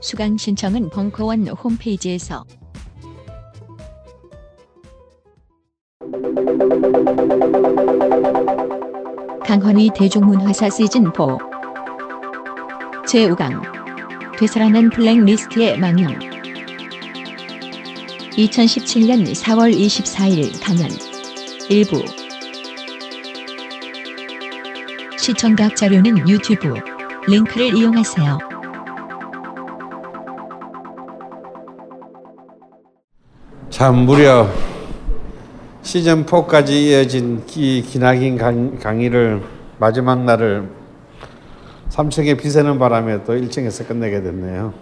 수강 신청은 벙커원 홈페이지에서. 강헌의 대중문화사 시즌4 제5강 되살아난 블랙리스트의 망령 2017년 4월 24일 강연 일부. 시청각 자료는 유튜브 링크를 이용하세요. 참 무려 시즌4까지 이어진 이 기나긴 강의를 마지막 날을 3층에 비새는 바람에 또 1층에서 끝내게 됐네요.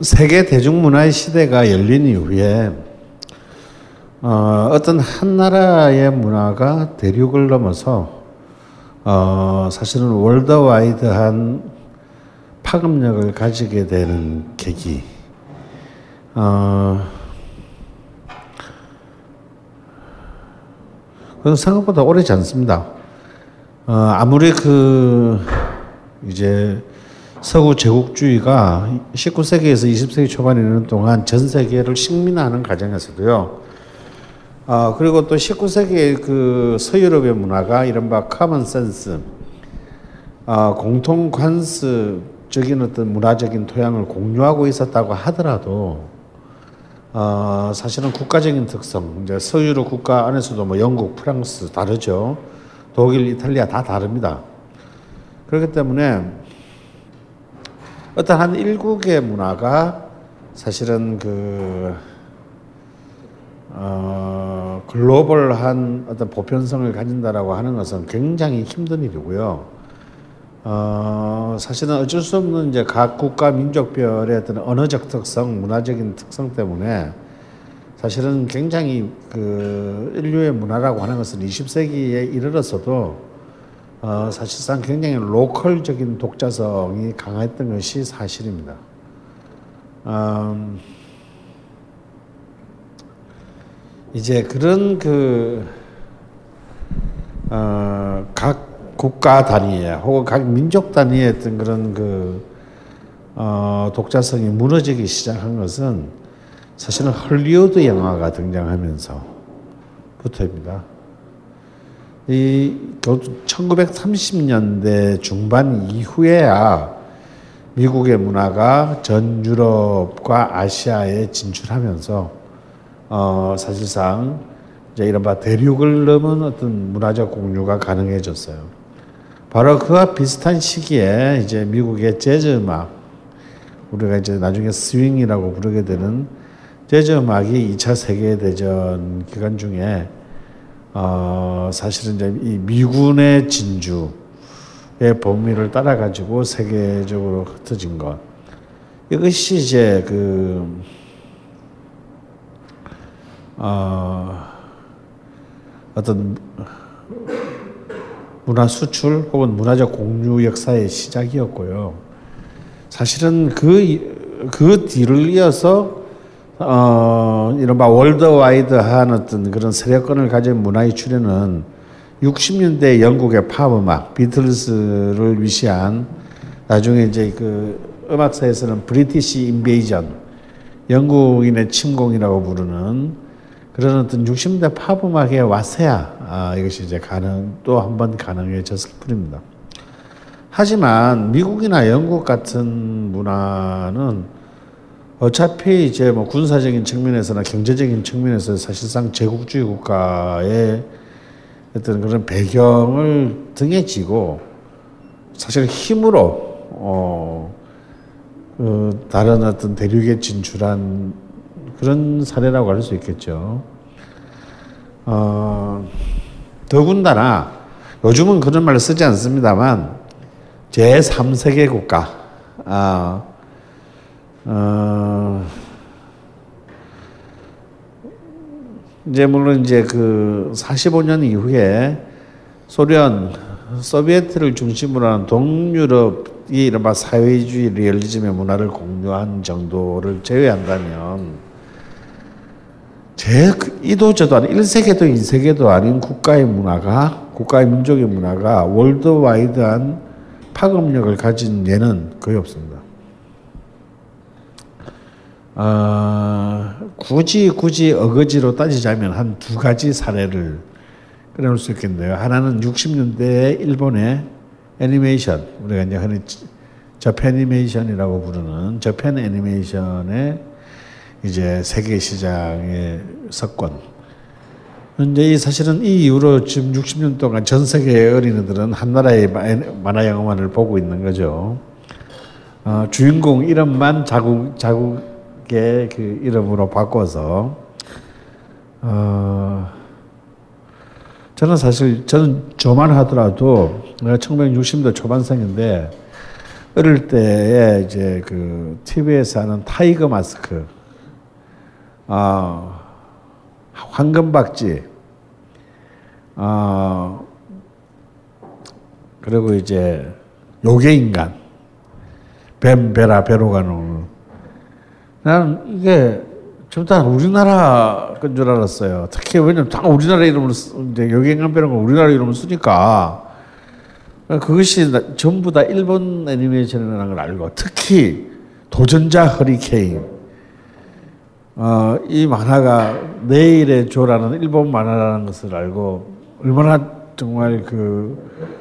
세계 대중문화의 시대가 열린 이후에 어떤 한 나라의 문화가 대륙을 넘어서 사실은 월드와이드한 파급력을 가지게 되는 계기. 그건 생각보다 오래지 않습니다. 아무리 이제 서구 제국주의가 19세기에서 20세기 초반에 이르는 동안 전 세계를 식민화하는 과정에서도요. 그리고 또 19세기의 서유럽의 문화가 이른바 커먼 센스, 공통 관습, 어떤 문화적인 토양을 공유하고 있었다고 하더라도 사실은 국가적인 특성, 이제 서유럽 국가 안에서도 영국, 프랑스 다르죠. 독일, 이탈리아 다 다릅니다. 그렇기 때문에 어떤 한 일국의 문화가 사실은 글로벌한 어떤 보편성을 가진다라고 하는 것은 굉장히 힘든 일이고요. 사실은 어쩔 수 없는 이제 각 국가 민족별의 어떤 언어적 특성, 문화적인 특성 때문에 사실은 굉장히 인류의 문화라고 하는 것은 20세기에 이르러서도 사실상 굉장히 로컬적인 독자성이 강했던 것이 사실입니다. 이제 그런 각 국가 단위에 혹은 각 민족 단위에 어떤 그런 독자성이 무너지기 시작한 것은 사실은 할리우드 영화가 등장하면서부터입니다. 이 1930년대 중반 이후에야 미국의 문화가 전 유럽과 아시아에 진출하면서 사실상 이제 이른바 대륙을 넘은 어떤 문화적 공유가 가능해졌어요. 바로 그와 비슷한 시기에 이제 미국의 재즈 음악, 우리가 이제 나중에 스윙이라고 부르게 되는 재즈 음악이 2차 세계대전 기간 중에, 사실은 이제 이 미군의 진주의 범위를 따라가지고 세계적으로 흩어진 것. 이것이 이제 어떤, 문화 수출 혹은 문화적 공유 역사의 시작이었고요. 사실은 그 뒤를 이어서 이른바 월드와이드한 어떤 그런 세력권을 가진 문화의 출현은 60년대 영국의 팝 음악, 비틀스를 위시한 나중에 이제 음악사에서는 브리티시 인베이전, 영국인의 침공이라고 부르는 그런 어떤 60년대 팝 음악에 와서야 이것이 이제 또 한 번 가능해졌을 뿐입니다. 하지만 미국이나 영국 같은 문화는 어차피 이제 뭐 군사적인 측면에서나 경제적인 측면에서 사실상 제국주의 국가의 어떤 그런 배경을 등에 지고 사실 힘으로 다른 어떤 대륙에 진출한 그런 사례라고 할 수 있겠죠. 더군다나 요즘은 그런 말을 쓰지 않습니다만 제3세계 국가, 이제 물론 이제 그 45년 이후에 소련, 소비에트를 중심으로 한 동유럽이 이른바 사회주의 리얼리즘의 문화를 공유한 정도를 제외한다면 이도 저도 아닌 1세계도 2세계도 아닌 국가의 문화가, 국가의 민족의 문화가 월드와이드한 파급력을 가진 예는 거의 없습니다. 굳이 어거지로 따지자면 한 두 가지 사례를 꺼내볼 수 있겠는데요. 하나는 60년대 일본의 애니메이션, 우리가 이제 흔히 저패니메이션이라고 부르는 저팬 애니메이션의 이제 세계 시장의 석권. 이제 이 사실은 이 이후로 지금 60년 동안 전 세계의 어린이들은 한 나라의 만화 영화만을 보고 있는 거죠. 주인공 이름만 자국의 그 이름으로 바꿔서. 저는 저만 하더라도 내가 1960년대 초반생인데 어릴 때에 이제 그 TV에서 하는 타이거 마스크, 황금박쥐, 그리고 이제 요괴인간, 뱀베라 베로가 나오는. 난 이게 전부 다 우리나라 건 줄 알았어요. 특히 왜냐면 다 우리나라 이름을 이제 요괴인간 베로가 우리나라 이름을 쓰니까 그것이 전부 다 일본 애니메이션이라는 걸 알고, 특히 도전자 허리케인. 이 만화가 내일의 조라는 일본 만화라는 것을 알고 얼마나 정말 그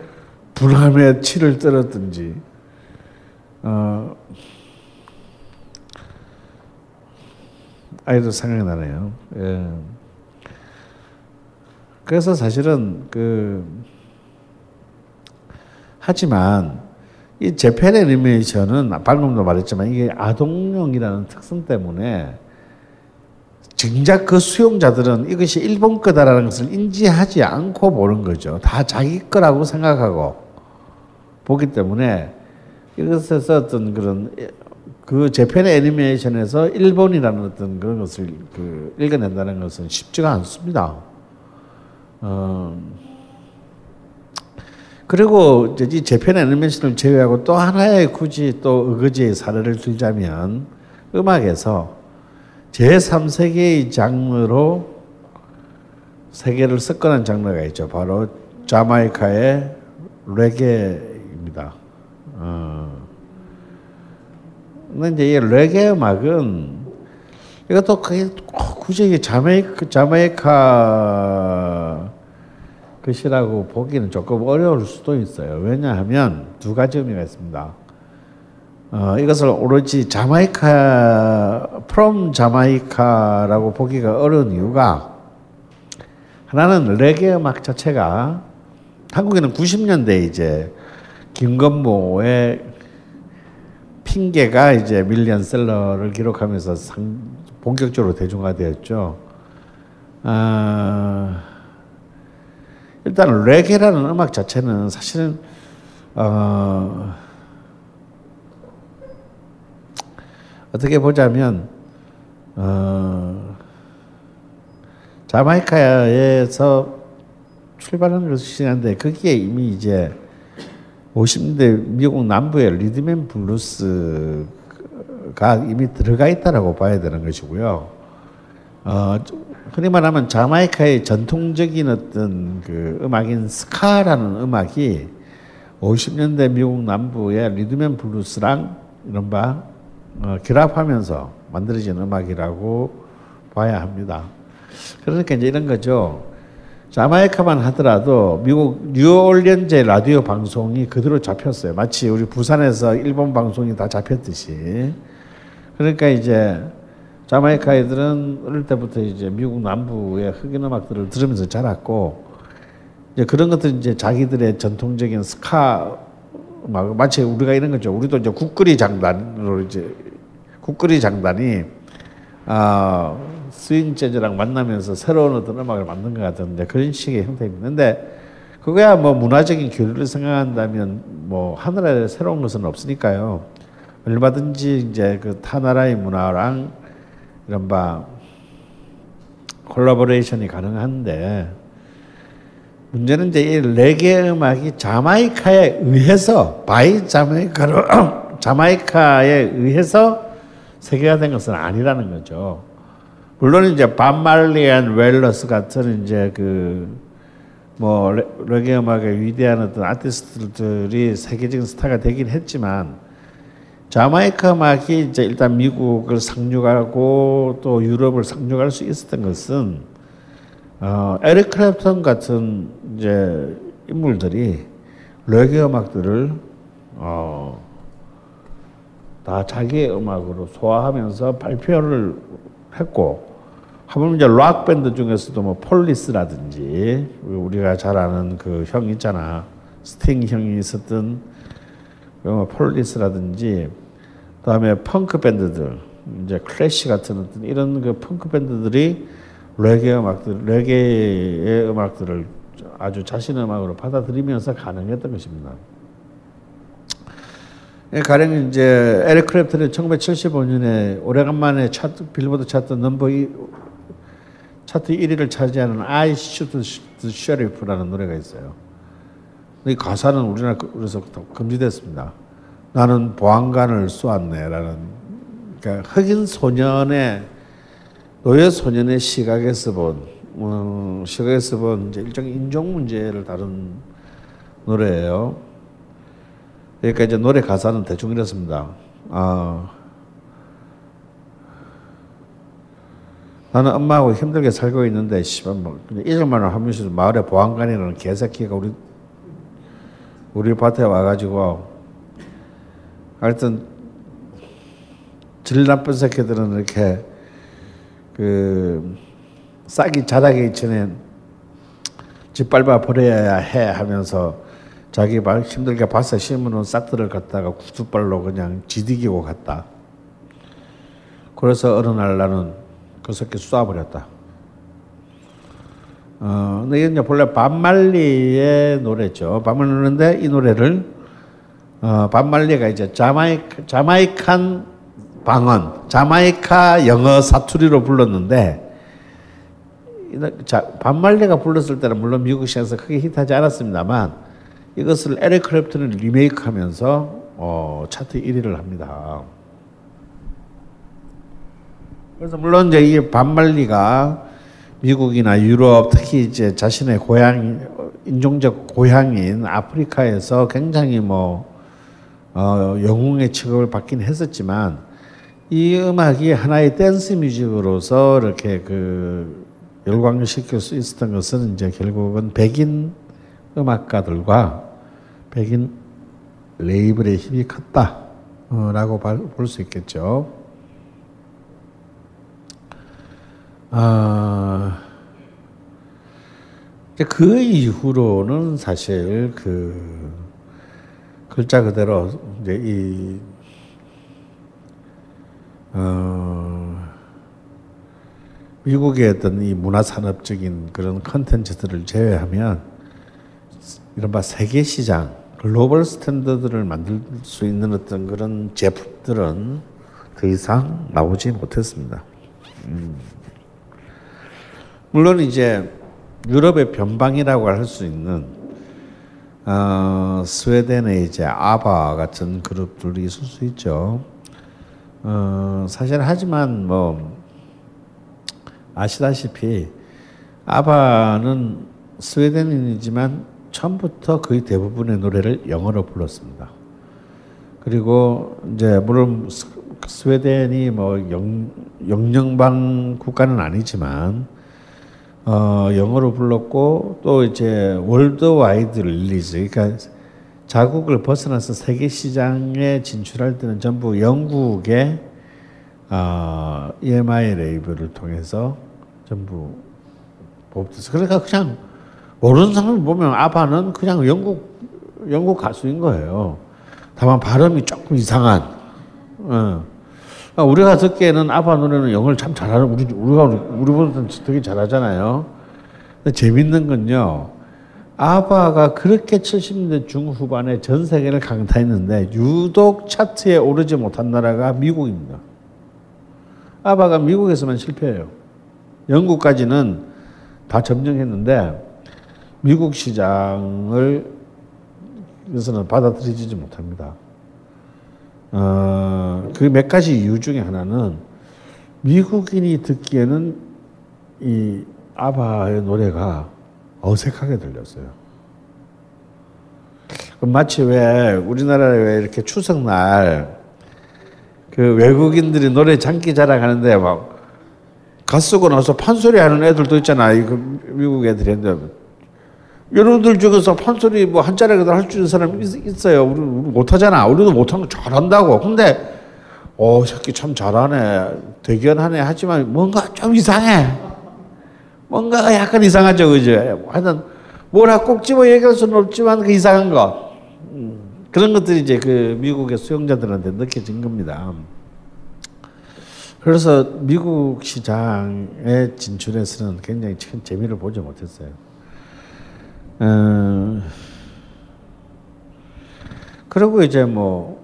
불함에 치를 떨었든지. 아이도 생각이 나네요. 예. 그래서 사실은 하지만 이 재팬 애니메이션은 방금도 말했지만 이게 아동용이라는 특성 때문에 정작 그 수용자들은 이것이 일본 거다라는 것을 인지하지 않고 보는 거죠. 다 자기 거라고 생각하고 보기 때문에 이것에서 어떤 그런 그 재팬의 애니메이션에서 일본이라는 어떤 그런 것을 그 읽어낸다는 것은 쉽지가 않습니다. 그리고 이 재팬 애니메이션을 제외하고 또 하나의 굳이 또 어거지의 사례를 들자면 음악에서 제3세계의 장르로 세계를 섞어낸 장르가 있죠. 바로 자메이카의 레게입니다. 근데 이제 이 레게 음악은 이것도 굳이 이게 자메이카 것이라고 보기는 조금 어려울 수도 있어요. 왜냐하면 두 가지 의미가 있습니다. 이것을 오로지 자메이카라고 보기가 어려운 이유가, 하나는 레게 음악 자체가 한국에는 90년대 이제 김건모의 핑계가 이제 밀리언셀러를 기록하면서 본격적으로 대중화되었죠. 일단 레게라는 음악 자체는 사실은 어떻게 보자면 자메이카에서 출발한 것이긴 한데 거기에 이미 이제 50년대 미국 남부의 리듬 앤 블루스가 이미 들어가 있다라고 봐야 되는 것이고요. 흔히 말하면 자메이카의 전통적인 어떤 그 음악인 스카라는 음악이 50년대 미국 남부의 리듬 앤 블루스랑 이른바 결합하면서 만들어진 음악이라고 봐야 합니다. 그러니까 이제 이런 거죠. 자메이카만 하더라도 미국 뉴올리언즈 라디오 방송이 그대로 잡혔어요. 마치 우리 부산에서 일본 방송이 다 잡혔듯이. 그러니까 이제 자메이카 애들은 어릴 때부터 이제 미국 남부의 흑인 음악들을 들으면서 자랐고, 이제 그런 것들 이제 자기들의 전통적인 스카 음악, 마치 우리가 이런 거죠. 우리도 이제 국거리 장단으로 이제 국거리 장단이 스윙 재즈랑 만나면서 새로운 어떤 음악을 만든 것 같은데, 그런 식의 형태인데, 그거야 뭐 문화적인 교류를 생각한다면 뭐 하늘에 새로운 것은 없으니까요. 얼마든지 이제 그 타 나라의 문화랑 이런 바 콜라보레이션이 가능한데, 문제는 이제 이 레게 음악이 자메이카에 의해서 바이 자메이카로 자메이카에 의해서 세계화된 것은 아니라는 거죠. 물론 이제 밥 말리 앤 웰러스 같은 이제 그 뭐 레게 음악의 위대한 어떤 아티스트들이 세계적인 스타가 되긴 했지만, 자메이카 음악이 이제 일단 미국을 상륙하고 또 유럽을 상륙할 수 있었던 것은 에릭 클랩튼 같은 이제 인물들이 레게 음악들을 다 자기의 음악으로 소화하면서 발표를 했고, 하면 이제 록 밴드 중에서도 뭐 폴리스라든지 우리가 잘 아는 그 형 있잖아, 스팅 형이 있었던 뭐 폴리스라든지, 그다음에 펑크 밴드들 이제 클래시 같은 어떤 이런 그 펑크 밴드들이 레게 음악들, 레게의 음악들을 아주 자신의 음악으로 받아들이면서 가능했던 것입니다. 가령 이제 에릭 클랩튼이 1975년에 오래간만에 차트, 빌보드 차트 넘버 1, 차트 1위를 차지하는 I Shoot the Sheriff라는 노래가 있어요. 이 가사는 우리나라에서 금지됐습니다. 나는 보안관을 쏘았네라는, 그러니까 흑인 소년의, 노예 소년의 시각에서 본 이제 일종의 인종 문제를 다룬 노래예요. 그러니까 이제 노래 가사는 대충 이렇습니다. 나는 엄마하고 힘들게 살고 있는데, 씨발 뭐 이절만 하면서 마을에 보안관이라는 개새끼가 우리 밭에 와가지고, 하여튼 질 나쁜 새끼들은 이렇게 그 싹이 자라기 전에 짓밟아 버려야 해 하면서. 자기 힘들게 밭에 심어놓은 싹들을 갖다가 구두발로 그냥 지디기고 갔다. 그래서 어느 날 나는 그 새끼 쏴버렸다. 근데 이게 본래 밥 말리의 노래죠. 밥 말리 노래인데, 이 노래를, 밥 말리가 이제 자메이칸 방언, 자메이카 영어 사투리로 불렀는데, 밥 말리가 불렀을 때는 물론 미국 시장에서 크게 히트하지 않았습니다만, 이것을 에릭 클랩튼을 리메이크하면서 차트 1위를 합니다. 그래서 물론 이제 이 밥 말리가 미국이나 유럽, 특히 이제 자신의 고향, 인종적 고향인 아프리카에서 굉장히 뭐 영웅의 취급을 받긴 했었지만, 이 음악이 하나의 댄스 뮤직으로서 이렇게 그 열광시킬 수 있었던 것은 이제 결국은 백인 음악가들과 백인 레이블의 힘이 컸다라고 볼 수 있겠죠. 그 이후로는 사실 그 글자 그대로 이제 이 미국의 어떤 이 문화산업적인 그런 컨텐츠들을 제외하면 이른바 세계시장, 글로벌 스탠더드를 만들 수 있는 어떤 그런 제품들은 더 이상 나오지 못했습니다. 물론 이제 유럽의 변방이라고 할 수 있는 스웨덴의 이제 아바 같은 그룹들이 있을 수 있죠. 사실 하지만 뭐 아시다시피 아바는 스웨덴인이지만 처음부터 거의 대부분의 노래를 영어로 불렀습니다. 그리고 이제 물론 스웨덴이 뭐 영영방 국가는 아니지만 영어로 불렀고 또 이제 월드와이드 릴리즈, 그러니까 자국을 벗어나서 세계 시장에 진출할 때는 전부 영국의 EMI 레이블을 통해서 전부 뽑혔어. 그러니까 그냥 모르는 사람을 보면 아바는 그냥 영국 가수인 거예요. 다만 발음이 조금 이상한. 우리가 듣기에는 아바 노래는 영어를 참 잘하는, 우리보다는 되게 잘하잖아요. 근데 재밌는 건요, 아바가 그렇게 70년대 중후반에 전 세계를 강타했는데 유독 차트에 오르지 못한 나라가 미국입니다. 아바가 미국에서만 실패해요. 영국까지는 다 점령했는데 미국 시장을 그래서는 받아들이지 못합니다. 그 몇 가지 이유 중에 하나는 미국인이 듣기에는 이 아바의 노래가 어색하게 들렸어요. 마치 왜 우리나라에 왜 이렇게 추석날 그 외국인들이 노래 장기 자랑하는데 막 가 쓰고 나서 판소리 하는 애들도 있잖아. 이거 미국 애들인데. 여러분들 중에서 판소리 뭐 한자락에도 할 수 있는 사람이 있어요. 우리 못하잖아. 우리도 못하는 거 잘한다고. 근데 새끼 참 잘하네, 대견하네 하지만 뭔가 좀 이상해. 뭔가 약간 이상하죠, 그죠? 하여튼 뭐라 꼭 집어 얘기할 수는 없지만 그 이상한 거, 그런 것들이 이제 그 미국의 수용자들한테 느껴진 겁니다. 그래서 미국 시장에 진출해서는 굉장히 큰 재미를 보지 못했어요. 그리고 이제 뭐,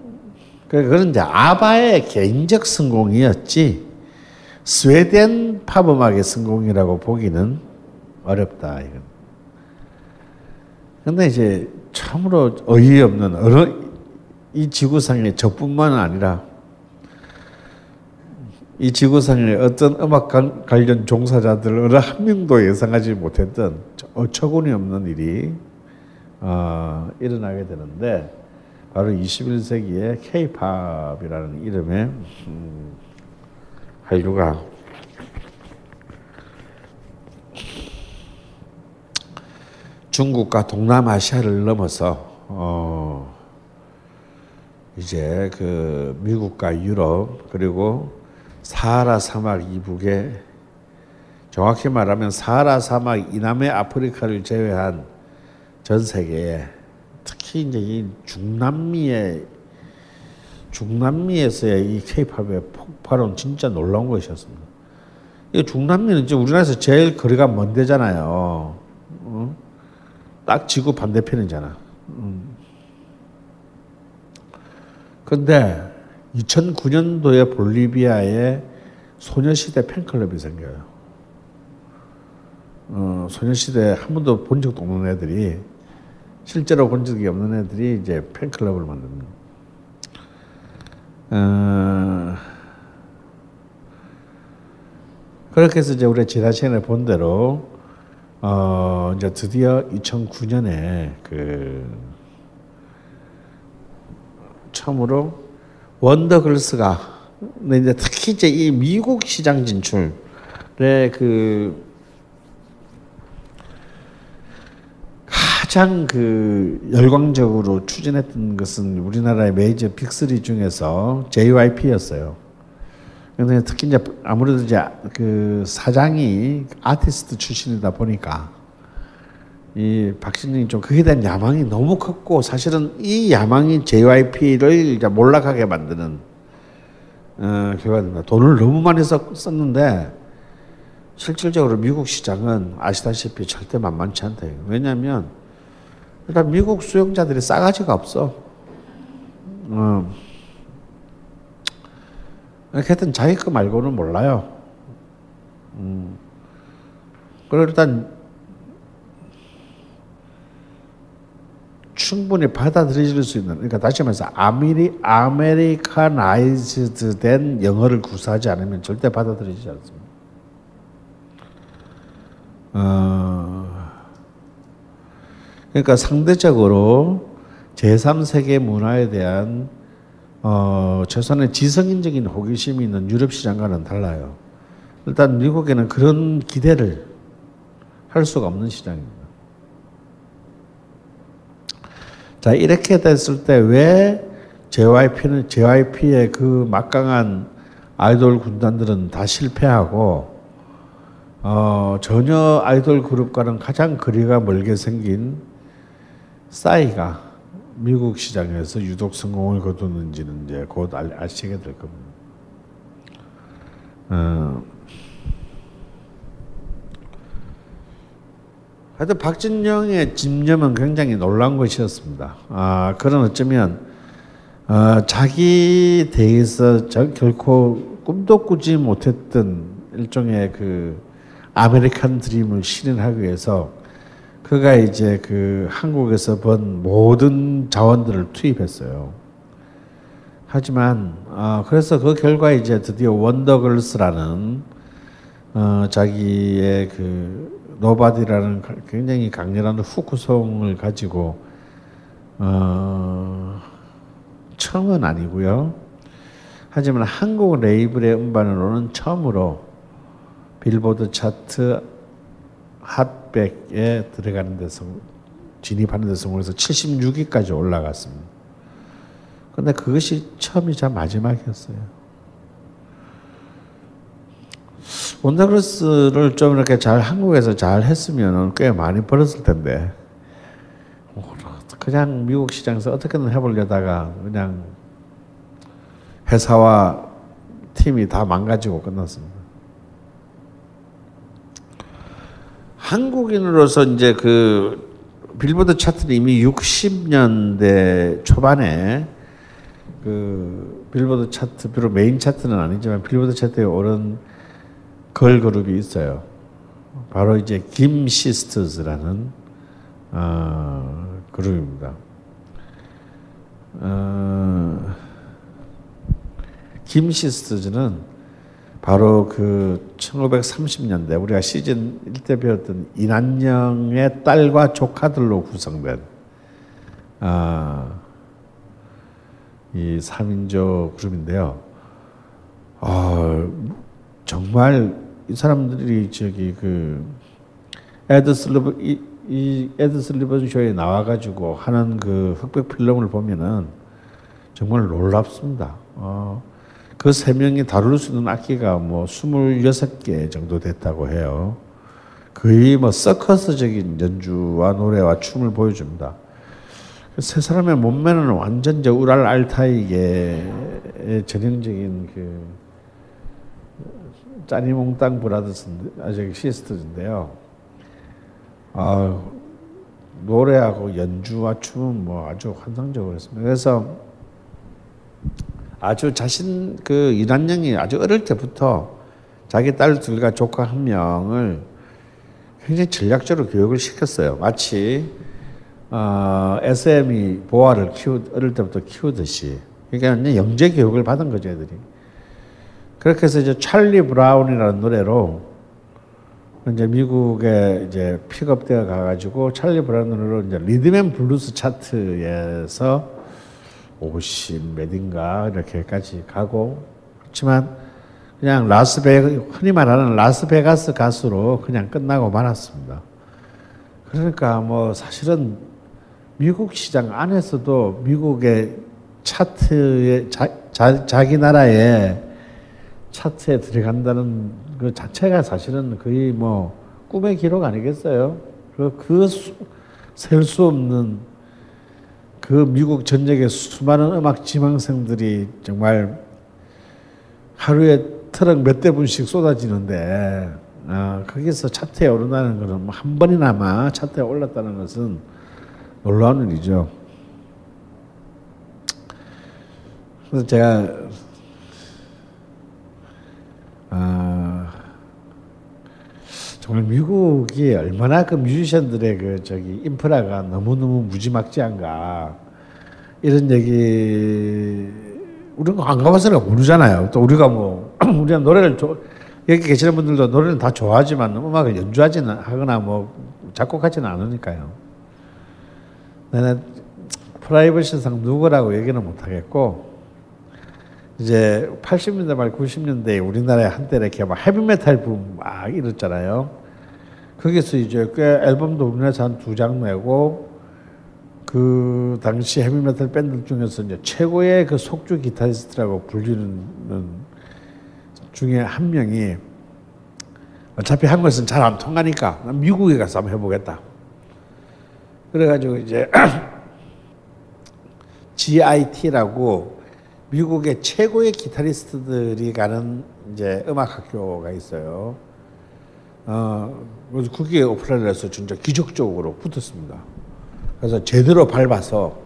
그건 이제 아바의 개인적 성공이었지, 스웨덴 팝음악의 성공이라고 보기는 어렵다, 이건. 근데 이제 참으로 어이없는, 이 지구상에 저뿐만 아니라, 이 지구상에 어떤 음악 관련 종사자들을 어느 한 명도 예상하지 못했던 어처구니 없는 일이 일어나게 되는데, 바로 21세기의 K-POP이라는 이름의 한류가 중국과 동남아시아를 넘어서 이제 그 미국과 유럽, 그리고 사하라 사막 이북에, 정확히 말하면 사하라 사막 이남의 아프리카를 제외한 전 세계에, 특히 이제 이 중남미에서의 이 K-팝의 폭발은 진짜 놀라운 것이었습니다. 이 중남미는 이제 우리나라에서 제일 거리가 먼 데잖아요. 딱 지구 반대편이잖아. 근데 2009년도에 볼리비아에 소녀시대 팬클럽이 생겨요. 소녀시대 한 번도 본 적도 없는 애들이, 실제로 본 적이 없는 애들이 이제 팬클럽을 만듭니다. 그렇게 해서 이제 우리 지난 시간에 본 대로, 이제 드디어 2009년에 그, 처음으로 원더걸스가, 근데 이제 특히 이제 이 미국 시장 진출의 그 가장 그 열광적으로 추진했던 것은 우리나라의 메이저 빅3 중에서 JYP였어요. 근데 특히 이제 아무래도 이제 그 사장이 아티스트 출신이다 보니까 이 박신영이 좀 그에 대한 야망이 너무 컸고, 사실은 이 야망이 JYP를 몰락하게 만드는 결과가 됩니다. 돈을 너무 많이 썼는데 실질적으로 미국 시장은 아시다시피 절대 만만치 않대요. 왜냐하면 일단 미국 수용자들이 싸가지가 없어. 이렇게 하여튼 자기 거 말고는 몰라요. 그리고 일단 충분히 받아들일 수 있는, 그러니까 다시 말해서 아메리카나이즈드 된 영어를 구사하지 않으면 절대 받아들이지 않습니다. 그러니까 상대적으로 제3세계 문화에 대한 최소한의 지성인적인 호기심이 있는 유럽 시장과는 달라요. 일단 미국에는 그런 기대를 할 수가 없는 시장입니다. 자, 이렇게 됐을 때 왜 JYP는 JYP의 그 막강한 아이돌 군단들은 다 실패하고 전혀 아이돌 그룹과는 가장 거리가 멀게 생긴 싸이가 미국 시장에서 유독 성공을 거두는지는 이제 곧 아시게 될 겁니다. 하여튼 박진영의 집념은 굉장히 놀라운 것이었습니다. 그런 어쩌면 자기 대에서 결코 꿈도 꾸지 못했던 일종의 그 아메리칸 드림을 실현하기 위해서 그가 이제 그 한국에서 번 모든 자원들을 투입했어요. 하지만 그래서 그 결과 이제 드디어 원더걸스라는 자기의 그 노바디라는 굉장히 강렬한 후크송을 가지고 처음은 아니고요. 하지만 한국 레이블의 음반으로는 처음으로 빌보드 차트 핫100에 들어가는 데서 진입하는 데 성공해서 76위까지 올라갔습니다. 그런데 그것이 처음이자 마지막이었어요. 원더걸스를 좀 이렇게 잘 한국에서 잘 했으면 꽤 많이 벌었을 텐데 그냥 미국 시장에서 어떻게든 해보려다가 그냥 회사와 팀이 다 망가지고 끝났습니다. 한국인으로서 이제 그 빌보드 차트는 이미 60년대 초반에 그 빌보드 차트, 비록 메인 차트는 아니지만 빌보드 차트에 오른 걸그룹이 있어요. 바로 이제 김시스터즈라는 그룹입니다. 김시스터즈는 바로 그 1930년대 우리가 시즌 1때 배웠던 이난영의 딸과 조카들로 구성된 이 3인조 그룹인데요. 정말 이 사람들이 저기 그 에드 슬리번 쇼에 나와가지고 하는 그 흑백 필름을 보면은 정말 놀랍습니다. 그 세 명이 다룰 수 있는 악기가 뭐 26개 정도 됐다고 해요. 거의 뭐 서커스적인 연주와 노래와 춤을 보여줍니다. 세 사람의 몸매는 완전 이제 우랄 알타이의 전형적인 그 짜니몽땅 브라더스, 아직 시스터즈인데요. 노래하고 연주와 춤은 뭐 아주 환상적으로 했습니다. 그래서 아주 자신, 그 이난영이 아주 어릴 때부터 자기 딸 둘과 조카 한 명을 굉장히 전략적으로 교육을 시켰어요. 마치 SM이 보아를 어릴 때부터 키우듯이. 그러니까 영재 교육을 받은 거죠, 애들이. 그렇게 해서 이제 찰리 브라운이라는 노래로 이제 미국에 이제 픽업되어 가가지고 찰리 브라운 노래로 이제 리듬 앤 블루스 차트에서 50 몇인가 이렇게까지 가고, 그렇지만 그냥 흔히 말하는 라스베가스 가수로 그냥 끝나고 말았습니다. 그러니까 뭐 사실은 미국 시장 안에서도 미국의 차트에 자기 나라의 차트에 들어간다는 그 자체가 사실은 거의 뭐 꿈의 기록 아니겠어요? 셀 수 없는 그 미국 전역의 수많은 음악 지망생들이 정말 하루에 트럭 몇 대분씩 쏟아지는데 거기서 차트에 오른다는 것은 뭐 한 번이나마 차트에 올랐다는 것은 놀라운 일이죠. 그래서 제가 정말 미국이 얼마나 그 뮤지션들의 그 저기 인프라가 너무너무 무지막지한가. 이런 얘기, 우리는 안 가봐서 모르잖아요. 또 우리가 뭐, 우리가 여기 계시는 분들도 노래는 다 좋아하지만 음악을 연주하지는 하거나 뭐 작곡하지는 않으니까요. 나는 프라이버시상 누구라고 얘기는 못하겠고, 이제 80년대 말 90년대에 우리나라에 한때 이렇게 막 헤비메탈 붐 막 이랬잖아요. 거기서 이제 꽤 앨범도 우리나라에서 한 2장 내고 그 당시 헤비메탈 밴드 중에서 이제 최고의 그 속주 기타리스트라고 불리는 중에 한 명이 어차피 한국에서는 잘 안 통하니까 난 미국에 가서 한번 해보겠다. 그래가지고 이제 GIT라고 미국의 최고의 기타리스트들이 가는 이제 음악학교가 있어요. 그래서 그게 오픈을 해서 진짜 기적적으로 붙었습니다. 그래서 제대로 밟아서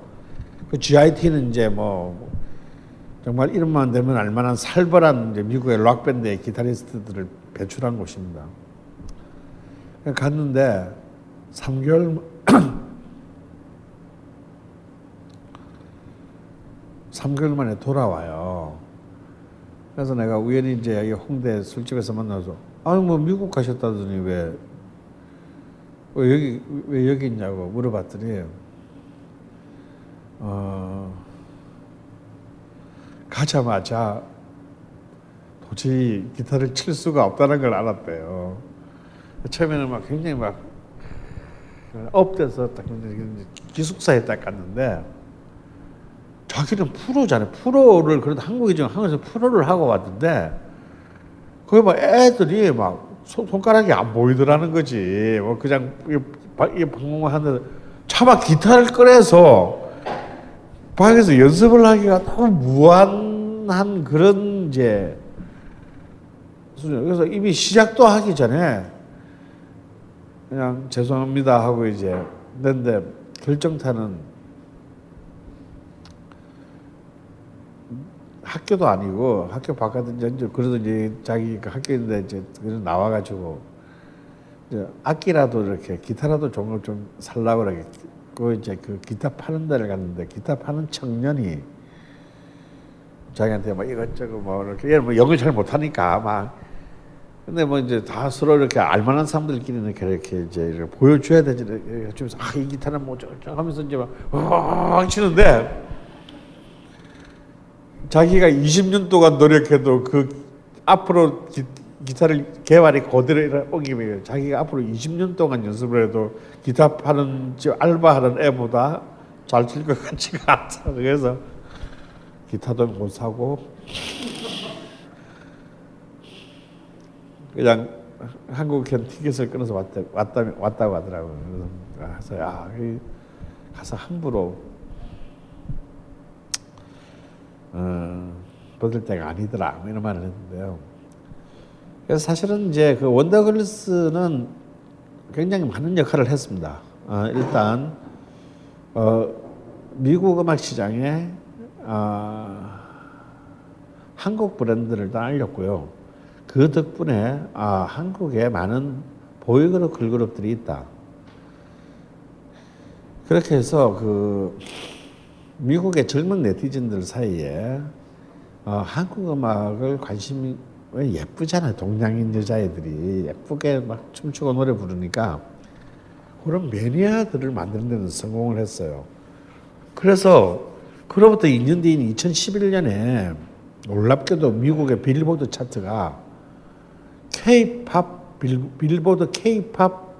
그 GIT는 이제 뭐 정말 이름만 되면 알만한 살벌한 이제 미국의 록밴드의 기타리스트들을 배출한 곳입니다. 갔는데 3개월 3개월 만에 돌아와요. 그래서 내가 우연히 이제 여기 홍대 술집에서 만나서 아니 뭐 미국 가셨다더니 왜 여기 있냐고 물어봤더니 가자마자 도저히 기타를 칠 수가 없다는 걸 알았대요. 처음에는 막 굉장히 막 업돼서 딱 기숙사에 딱 갔는데 자기는 프로잖아요. 프로를 그래도 한국이지만 한국에서 프로를 하고 왔는데 거기 막 애들이 막 손가락이 안 보이더라는 거지. 뭐 그냥 이 방송을 하는데 차마 기타를 꺼내서 방에서 연습을 하기가 너무 무한한 그런 이제 수준. 그래서 이미 시작도 하기 전에 그냥 죄송합니다 하고 이제 근데 결정타는 학교도 아니고 학교 바깥인지 이제 그래도 이제 자기 학교인데 이제 나와가지고 이제 악기라도 이렇게 기타라도 종을 좀 살라고 그래. 그 이제 그 기타 파는 데를 갔는데 기타 파는 청년이 자기한테 막 이것저것 뭐 이렇게 뭐 영어 잘 못하니까 막 근데 뭐 이제 다 서로 이렇게 알만한 사람들끼리 이렇게 이제 이렇게 보여줘야 되지 주면서 아 이 기타는 뭐 저쩌고 하면서 이제 막 왕 치는데 자기가 20년 동안 노력해도 그 앞으로 기타를 개발이 그대로 옮기면 자기가 앞으로 20년 동안 연습을 해도 기타 파는 집 알바하는 애보다 잘 칠 것 같지가 않다. 그래서 기타도 못 사고 그냥 한국행 티켓을 끊어서 왔다고 하더라고요. 그래서 야, 가서 함부로 버틸 때가 아니더라 이런 말을 했는데요. 그래서 사실은 이제 그 원더걸스는 굉장히 많은 역할을 했습니다. 일단 미국 음악 시장에 한국 브랜드를 다 알렸고요. 그 덕분에 한국에 많은 보이그룹 걸그룹들이 있다. 그렇게 해서 그 미국의 젊은 네티즌들 사이에 한국 음악을 관심이 왜 예쁘잖아요. 동양인 여자애들이 예쁘게 막 춤추고 노래 부르니까 그런 매니아들을 만드는 데는 성공을 했어요. 그래서 그로부터 2년 뒤인 2011년에 놀랍게도 미국의 빌보드 차트가 빌보드 K-팝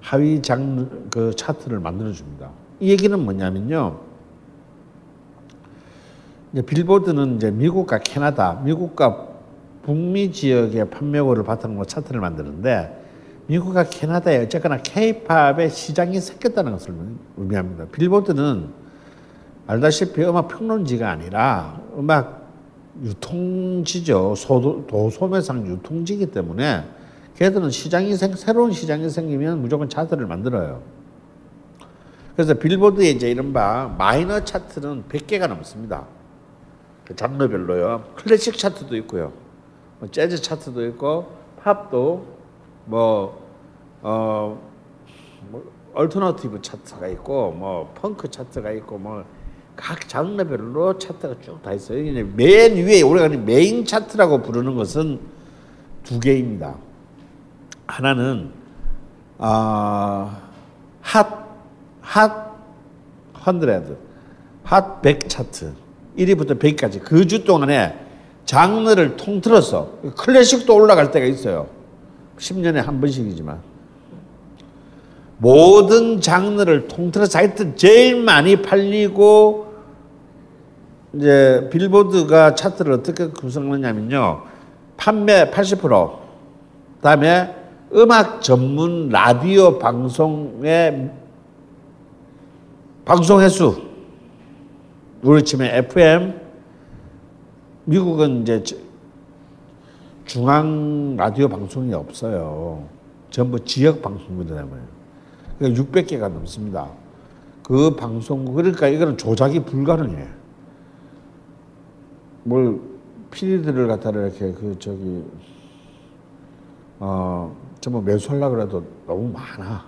하위 장르 그 차트를 만들어줍니다. 이 얘기는 뭐냐면요. 이제 빌보드는 이제 미국과 캐나다, 미국과 북미 지역의 판매고를 바탕으로 차트를 만드는데 미국과 캐나다에 어쨌거나 K-팝의 시장이 생겼다는 것을 의미합니다. 빌보드는 알다시피 음악 평론지가 아니라 음악 유통지죠. 도소매상 유통지이기 때문에 걔들은 새로운 시장이 생기면 무조건 차트를 만들어요. 그래서 빌보드의 이제 이른바 마이너 차트는 100개가 넘습니다. 장르별로요. 클래식 차트도 있고요. 재즈 차트도 있고 팝도 뭐 얼터너티브 차트가 있고 뭐 펑크 차트가 있고 뭐 각 장르별로 차트가 쭉 다 있어요. 이제 맨 위에 우리가 메인 차트라고 부르는 것은 두 개입니다. 하나는 핫 100 차트 1위부터 100까지 그 주 동안에 장르를 통틀어서 클래식도 올라갈 때가 있어요. 10년에 한 번씩이지만 모든 장르를 통틀어서 자기들 제일 많이 팔리고 이제 빌보드가 차트를 어떻게 구성하냐면요. 판매 80%, 그다음에 음악 전문 라디오 방송의 방송 횟수, 우리 치면 FM, 미국은 이제 중앙 라디오 방송이 없어요. 전부 지역 방송국이다 말이에요. 그러니까 600개가 넘습니다. 그 방송국, 그러니까 이거는 조작이 불가능해. 뭘 피디들을 갖다가 이렇게 그 저기 전부 매수하려고 해도 너무 많아.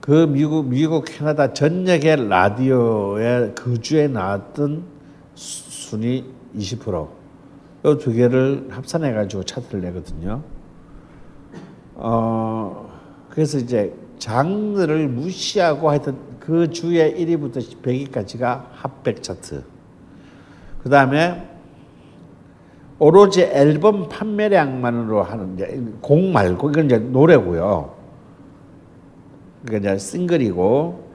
그 미국 캐나다 전역의 라디오에 그 주에 나왔던 순위 20%. 이 두 개를 합산해가지고 차트를 내거든요. 그래서 이제 장르를 무시하고 하여튼 그 주에 1위부터 100위까지가 핫백 차트. 그 다음에 오로지 앨범 판매량만으로 하는, 이제 곡 말고, 이건 이제 노래고요. 그러니까 이제 싱글이고,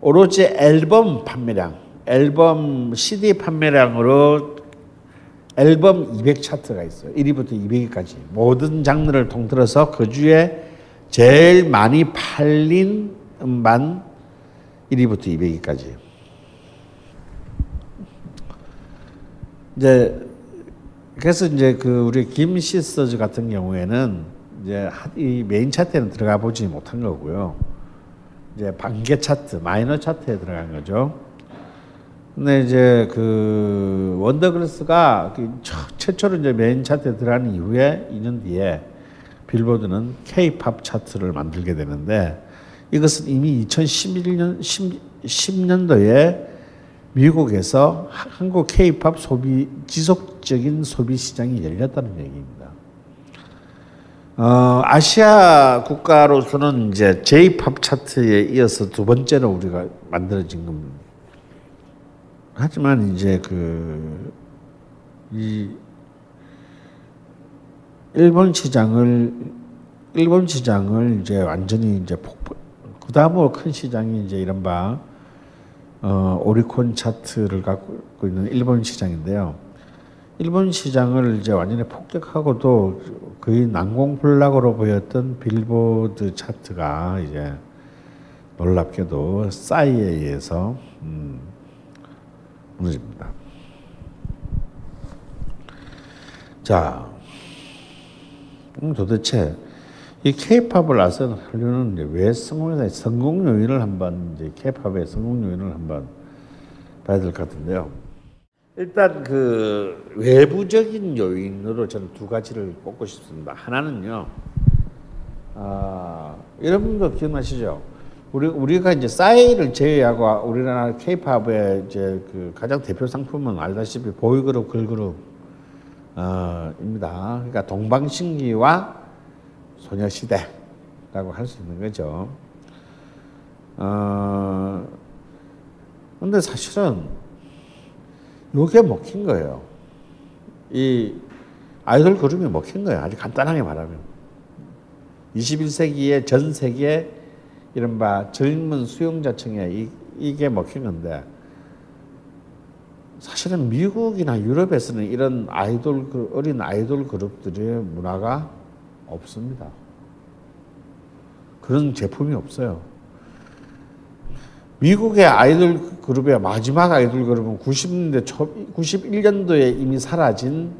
오로지 앨범 판매량, 앨범 CD 판매량으로 앨범 200 차트가 있어요. 1위부터 200위까지. 모든 장르를 통틀어서 그 주에 제일 많이 팔린 음반 1위부터 200위까지. 이제, 그래서 이제 그 우리 김시스터즈 같은 경우에는 이제 이 메인 차트에는 들어가 보지 못한 거고요. 이제 반개 차트, 마이너 차트에 들어간 거죠. 근데 이제 그 원더걸스가 최초로 이제 메인 차트에 들어간 이후에 2년 뒤에 빌보드는 K-팝 차트를 만들게 되는데, 이것은 이미 2011년 10년도에 미국에서 한국 K-팝 소비 지속적인 소비 시장이 열렸다는 얘기입니다. 아시아 국가로서는 이제 J-팝 차트에 이어서 두 번째로 우리가 만들어진 겁니다. 하지만 이제 일본 시장을 이제 완전히 이제 그 다음으로 큰 시장이 이제 이른바 오리콘 차트를 갖고 있는 일본 시장인데요. 일본 시장을 이제 완전히 폭격하고도 거의 난공불락으로 보였던 빌보드 차트가 이제 놀랍게도 싸이에 의해서 무너집니다. 자, 도대체 이 K-팝을 알아서는 왜 성공 요인을 한번 이제 K-팝의 성공 요인을 한번 봐야 될 것 같은데요. 일단 그 외부적인 요인으로 저는 두 가지를 꼽고 싶습니다. 하나는요, 여러분도 기억나시죠? 우리가 이제 싸이를 제외하고 우리나라 K-팝의 이제 그 가장 대표 상품은 알다시피 보이그룹, 걸그룹입니다. 그러니까 동방신기와 소녀시대라고 할 수 있는 거죠. 근데 사실은 요게 먹힌 거예요. 이 아이돌 그룹이 먹힌 거예요. 아주 간단하게 말하면. 21세기에 전 세계 이른바 젊은 수용자층에 이게 먹힌 건데, 사실은 미국이나 유럽에서는 이런 아이돌, 어린 아이돌 그룹들의 문화가 없습니다. 그런 제품이 없어요. 미국의 아이돌 그룹의 마지막 아이돌 그룹은 90년대 초, 91년도에 이미 사라진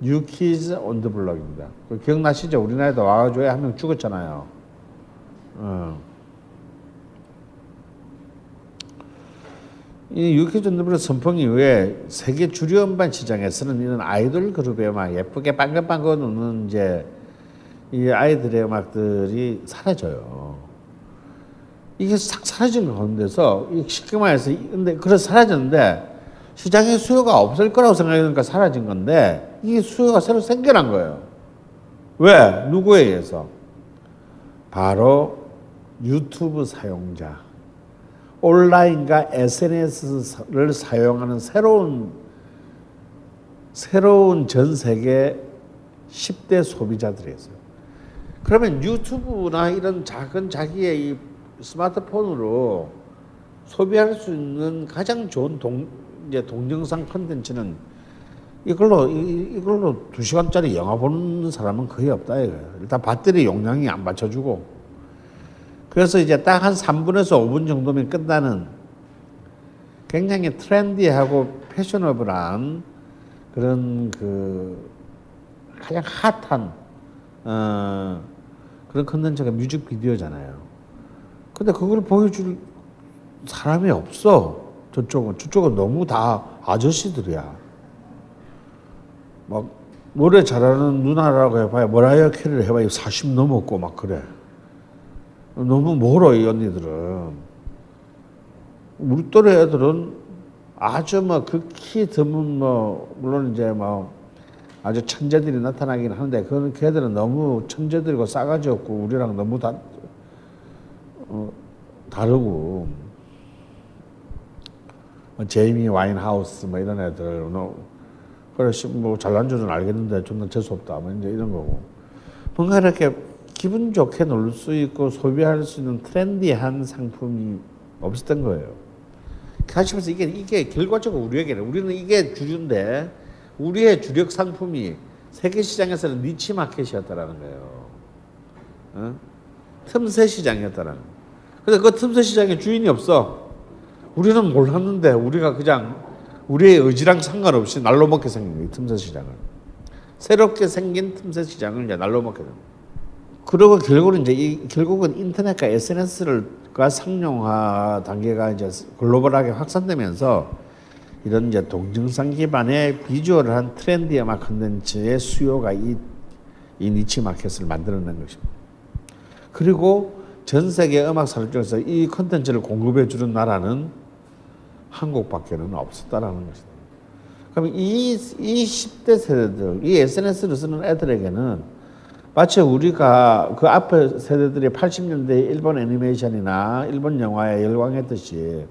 New Kids on the Block입니다. 기억나시죠? 우리나라에도 와가지고 한 명 죽었잖아요. 이 New Kids on the Block 선풍 이후에 세계 주류 음반 시장에서는 이런 아이돌 그룹에 막 예쁘게 빵긋빵긋 웃는 이제 이 아이들의 음악들이 사라져요. 이게 싹 사라진 가운데서 쉽게 말해서, 근데 그래서 사라졌는데 시장에 수요가 없을 거라고 생각하니까 사라진 건데, 이게 수요가 새로 생겨난 거예요. 왜? 누구에 의해서? 바로 유튜브 사용자, 온라인과 SNS를 사용하는 새로운 전 세계 10대 소비자들이었어요. 그러면 유튜브나 이런 작은 자기의 이 스마트폰으로 소비할 수 있는 가장 좋은 동영상 컨텐츠는 이걸로 2시간짜리 영화 보는 사람은 거의 없다 이거예요. 일단 배터리 용량이 안 받쳐주고, 그래서 이제 딱 한 3분에서 5분 정도면 끝나는 굉장히 트렌디하고 패셔너블한 그런 그 가장 핫한 그런 컨텐츠가 뮤직비디오잖아요. 근데 그걸 보여줄 사람이 없어. 저쪽은 너무 다 아저씨들이야. 막 노래 잘하는 누나라고 해봐야 머라이어 캐리를 해봐야 40 넘었고 막 그래. 너무 멀어 이 언니들은. 우리 또래 애들은 아주 뭐 극히 드문 뭐 물론 이제 뭐 아주 천재들이 나타나긴 하는데 그건 걔들은 너무 천재들이고 싸가지 없고 우리랑 너무 다르고 뭐 제이미 와인하우스 뭐 이런 애들 그래 뭐 잘난 줄은 알겠는데 존나 재수 없다 뭐 이제 이런 거고, 뭔가 이렇게 기분 좋게 놀 수 있고 소비할 수 있는 트렌디한 상품이 없었던 거예요. 사실은 이게 결과적으로 우리에게는, 우리는 이게 주류인데 우리의 주력 상품이 세계 시장에서는 니치 마켓이었다라는 거예요. 어? 틈새 시장이었다라는. 근데 그 틈새 시장에 주인이 없어. 우리는 몰랐는데 우리가 그냥 우리의 의지랑 상관없이 날로 먹게 생긴 거예요. 틈새 시장을. 새롭게 생긴 틈새 시장을 이제 날로 먹게 됩니다. 그리고 결국은 이제 결국은 인터넷과 SNS가 상용화 단계가 이제 글로벌하게 확산되면서 이런 이제 동영상 기반의 비주얼한 트렌디한 컨텐츠의 수요가 이 니치 마켓을 만들어낸 것입니다. 그리고 전 세계 음악 산업 중에서 이 컨텐츠를 공급해 주는 나라는 한국밖에는 없었다라는 것입니다. 그럼 이 10대 세대들, 이 SNS를 쓰는 애들에게는 마치 우리가 그 앞에 세대들이 80년대 일본 애니메이션이나 일본 영화에 열광했듯이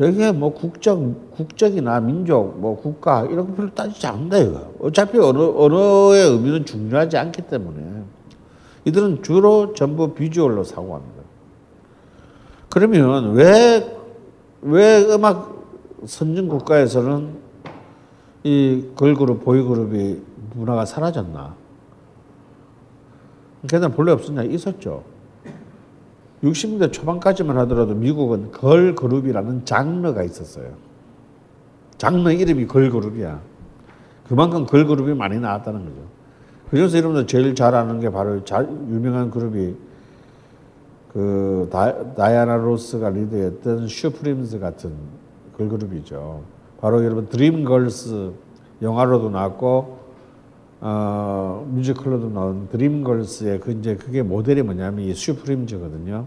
여기에 뭐 국적이나 민족, 뭐 국가 이런 거 별로 따지지 않는다 이거. 어차피 언어의 의미는 중요하지 않기 때문에 이들은 주로 전부 비주얼로 사고합니다. 그러면 왜 음악 선진 국가에서는 이 걸그룹, 보이그룹이 문화가 사라졌나? 걔는 본래 없었냐? 있었죠. 60년대 초반까지만 하더라도 미국은 걸그룹이라는 장르가 있었어요. 장르 이름이 걸그룹이야. 그만큼 걸그룹이 많이 나왔다는 거죠. 그래서 여러분들 제일 잘 아는 게 바로 유명한 그룹이 그 다이아나 로스가 리드했던 슈프림스 같은 걸그룹이죠. 바로 여러분 드림걸스 영화로도 나왔고 뮤지컬로도 나온 드림걸스의 그게 모델이 뭐냐면 이 슈프림즈거든요.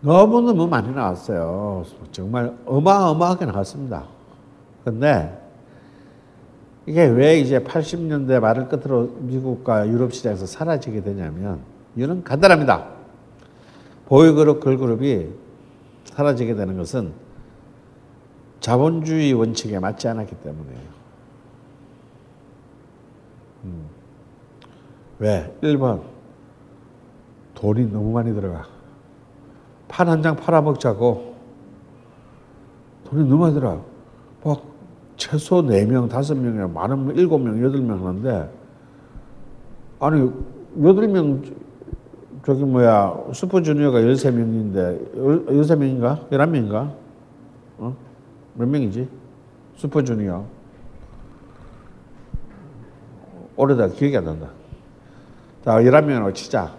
너무너무 많이 나왔어요. 정말 어마어마하게 나왔습니다. 근데 이게 왜 이제 80년대 말을 끝으로 미국과 유럽 시장에서 사라지게 되냐면, 이유는 간단합니다. 보이그룹, 걸그룹이 사라지게 되는 것은 자본주의 원칙에 맞지 않았기 때문이에요. 왜? 1번, 돈이 너무 많이 들어가. 판 한 장 팔아먹자고 돈이 너무 많이 들어가. 막 최소 4명, 5명이나 많으면 7명, 8명 하는데, 아니 8명 슈퍼주니어가 13명인데 13명인가? 11명인가? 어? 몇 명이지? 슈퍼주니어. 오래다 기억이 안 난다. 자, 11명으로 치자.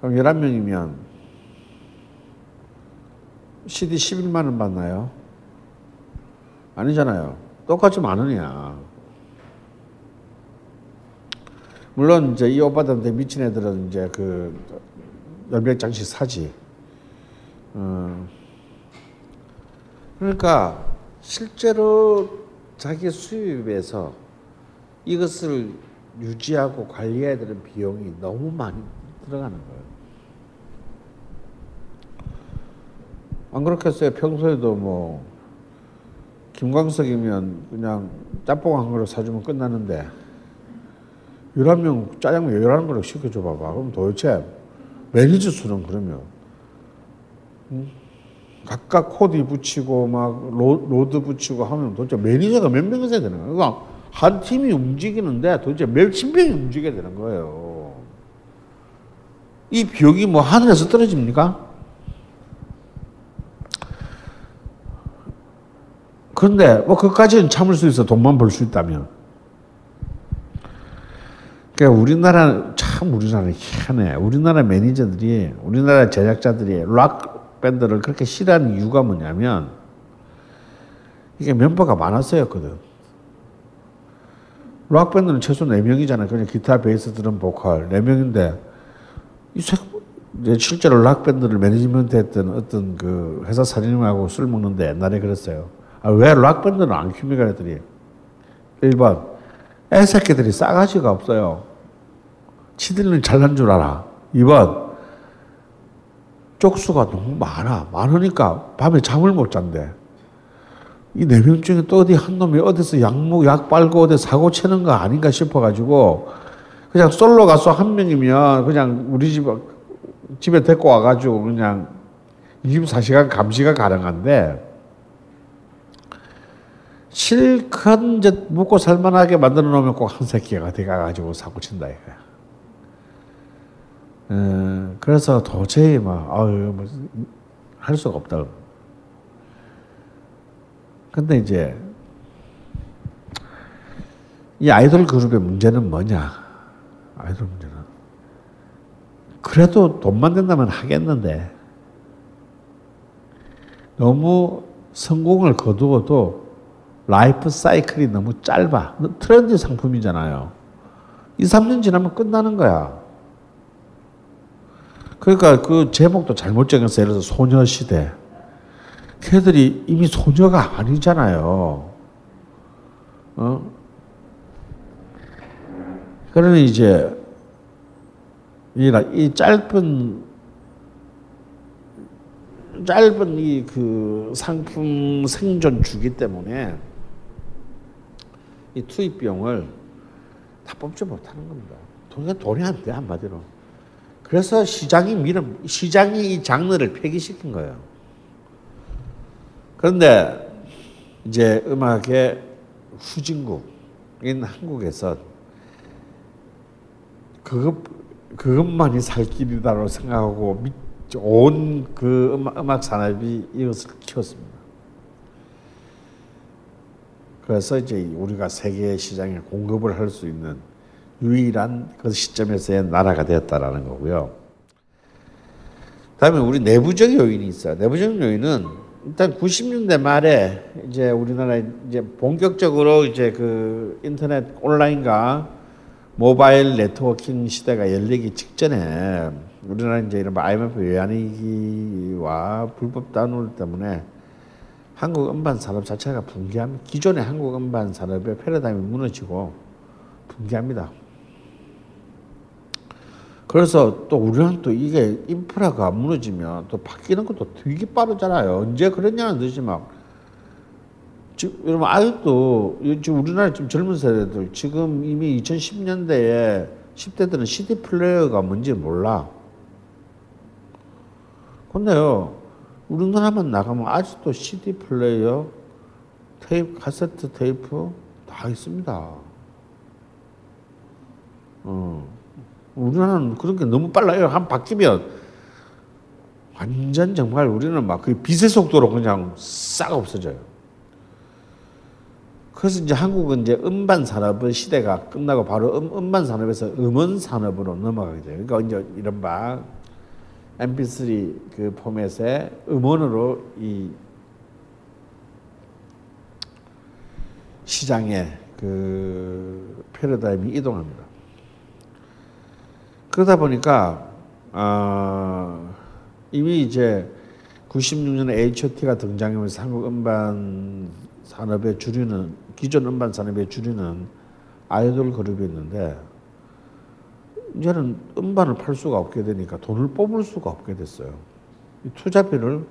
그럼 11명이면 CD 11만 원 받나요? 아니잖아요. 똑같이 만 원이야. 물론 이제 이 오빠들한테 미친 애들은 이제 그 몇백 장씩 사지. 그러니까 실제로 자기 수입에서 이것을 유지하고 관리해야 되는 비용이 너무 많이 들어가는 거예요. 안 그렇겠어요? 평소에도 뭐 김광석이면 그냥 짬뽕 한 그릇 사주면 끝나는데 11명 짜장면 11그릇 시켜줘 봐봐. 그럼 도대체 매니저 수는 그러면 각각 코디 붙이고 막 로드 붙이고 하면 도대체 매니저가 몇 명이 돼야 되는 거야. 그러니까 한 팀이 움직이는데 도대체 몇십 명이 움직여야 되는 거예요. 이 비용이 뭐 하늘에서 떨어집니까? 그런데 뭐 그것까지는 참을 수 있어. 돈만 벌 수 있다면. 그러니까 우리나라 참 우리나라 희한해. 우리나라 매니저들이 우리나라 제작자들이 락 밴드를 그렇게 싫어하는 이유가 뭐냐면 이게 멤버가 많았어였거든. 락 밴드는 최소 4명이잖아. 그냥 기타, 베이스, 드럼, 보컬 4명인데 실제로 락 밴드를 매니지먼트 했던 어떤 그 회사 사장님하고 술 먹는데 옛날에 그랬어요. 아, 왜 락밴드는 안 큐미가 했더니 1번 애새끼들이 싸가지가 없어요. 지들은 잘난 줄 알아. 2번 쪽수가 너무 많아. 많으니까 밤에 잠을 못 잔대. 이 4명 중에 또 어디 한 놈이 어디서 약 빨고 어디 사고 치는 거 아닌가 싶어가지고 그냥 솔로 가수 한 명이면 그냥 우리 집에 데리고 와가지고 그냥 24시간 감시가 가능한데 실컷 이제 먹고 살만하게 만들어 놓으면 꼭 한 새끼가 돼가지고 사고 친다 이거야. 그래서 도저히 막 아유 뭐 할 수가 없다. 근데 이제 이 아이돌 그룹의 문제는 뭐냐? 아이돌 문제는 그래도 돈만 된다면 하겠는데 너무 성공을 거두어도. 라이프 사이클이 너무 짧아. 트렌드 상품이잖아요. 2, 3년 지나면 끝나는 거야. 그러니까 그 제목도 잘못 정했어요. 예를 들어서 소녀시대. 걔들이 이미 소녀가 아니잖아요. 그러니 이제 이 짧은 이 그 상품 생존 주기 때문에 이 투입 비용을 다 뽑지 못하는 겁니다. 돈이 안 돼, 한마디로. 그래서 시장이 이 장르를 폐기시킨 거예요. 그런데 이제 음악의 후진국인 한국에서 그것만이 살 길이다라고 생각하고 온 그 음악 산업이 이것을 키웠습니다. 그래서 이제 우리가 세계 시장에 공급을 할 수 있는 유일한 그 시점에서의 나라가 되었다라는 거고요. 다음에 우리 내부적인 요인이 있어요. 내부적인 요인은 일단 90년대 말에 이제 우리나라 이제 본격적으로 이제 그 인터넷 온라인과 모바일 네트워킹 시대가 열리기 직전에 우리나라 이제 이런 IMF 외환위기와 불법 다운로드 때문에 한국 음반 산업 자체가 붕괴합니다. 기존의 한국 음반 산업의 패러다임이 무너지고 붕괴합니다. 그래서 또 우리는 또 이게 인프라가 무너지면 또 바뀌는 것도 되게 빠르잖아요. 언제 그랬냐는 듯이 막 지금 여러분 아직도 지금 우리나라 지금 젊은 세대들 지금 이미 2010년대에 10대들은 CD 플레이어가 뭔지 몰라. 근데요 우리나라만 나가면 아직도 CD 플레이어, 테이프, 카세트 테이프 다 있습니다. 우리나라는 그런 게 너무 빨라요. 한 바뀌면 완전 정말 우리는 막 그 빛의 속도로 그냥 싹 없어져요. 그래서 이제 한국은 이제 음반 산업의 시대가 끝나고 바로 음반 산업에서 음원 산업으로 넘어가게 돼요. 그러니까 이제 이른바 MP3 그 포맷의 음원으로 이 시장의 그 패러다임이 이동합니다. 그러다 보니까, 이미 이제 96년에 HOT가 등장하면서 한국 음반 산업의 주류는 기존 음반 산업의 주류는 아이돌 그룹이 있는데 이제는 음반을 팔 수가 없게 되니까 돈을 뽑을 수가 없게 됐어요. 이 투자비를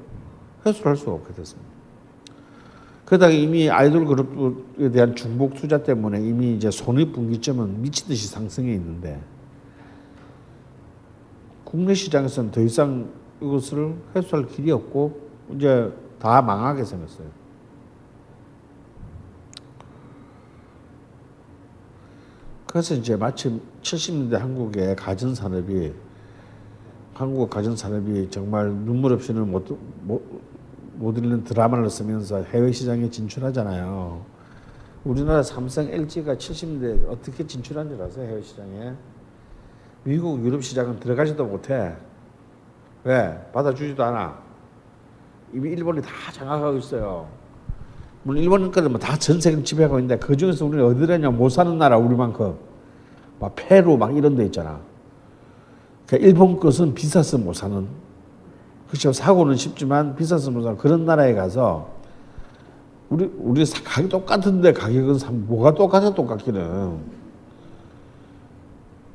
회수할 수가 없게 됐습니다. 그러다가 이미 아이돌 그룹에 대한 중복 투자 때문에 이미 이제 손익분기점은 미친 듯이 상승해 있는데 국내 시장에서는 더 이상 이것을 회수할 길이 없고 이제 다 망하게 생겼어요. 그래서 이제 마침 70년대 한국의 가전산업이 한국 가전산업이 정말 눈물 없이는 못 읽는 드라마를 쓰면서 해외 시장에 진출하잖아요. 우리나라 삼성, LG가 70년대 어떻게 진출한 줄 아세요? 해외 시장에. 미국, 유럽 시장은 들어가지도 못해. 왜? 받아주지도 않아. 이미 일본이 다 장악하고 있어요. 물론 일본은 다 전 세계 지배하고 있는데 그 중에서 우리는 어디라냐 못 사는 나라 우리만큼 막 페루 막 이런 데 있잖아. 그러니까 일본 것은 비싸서 못 사는. 그렇죠. 사고는 쉽지만 비싸서 못 사는 그런 나라에 가서 우리 가격 똑같은데 가격은 뭐가 똑같아 똑같기는.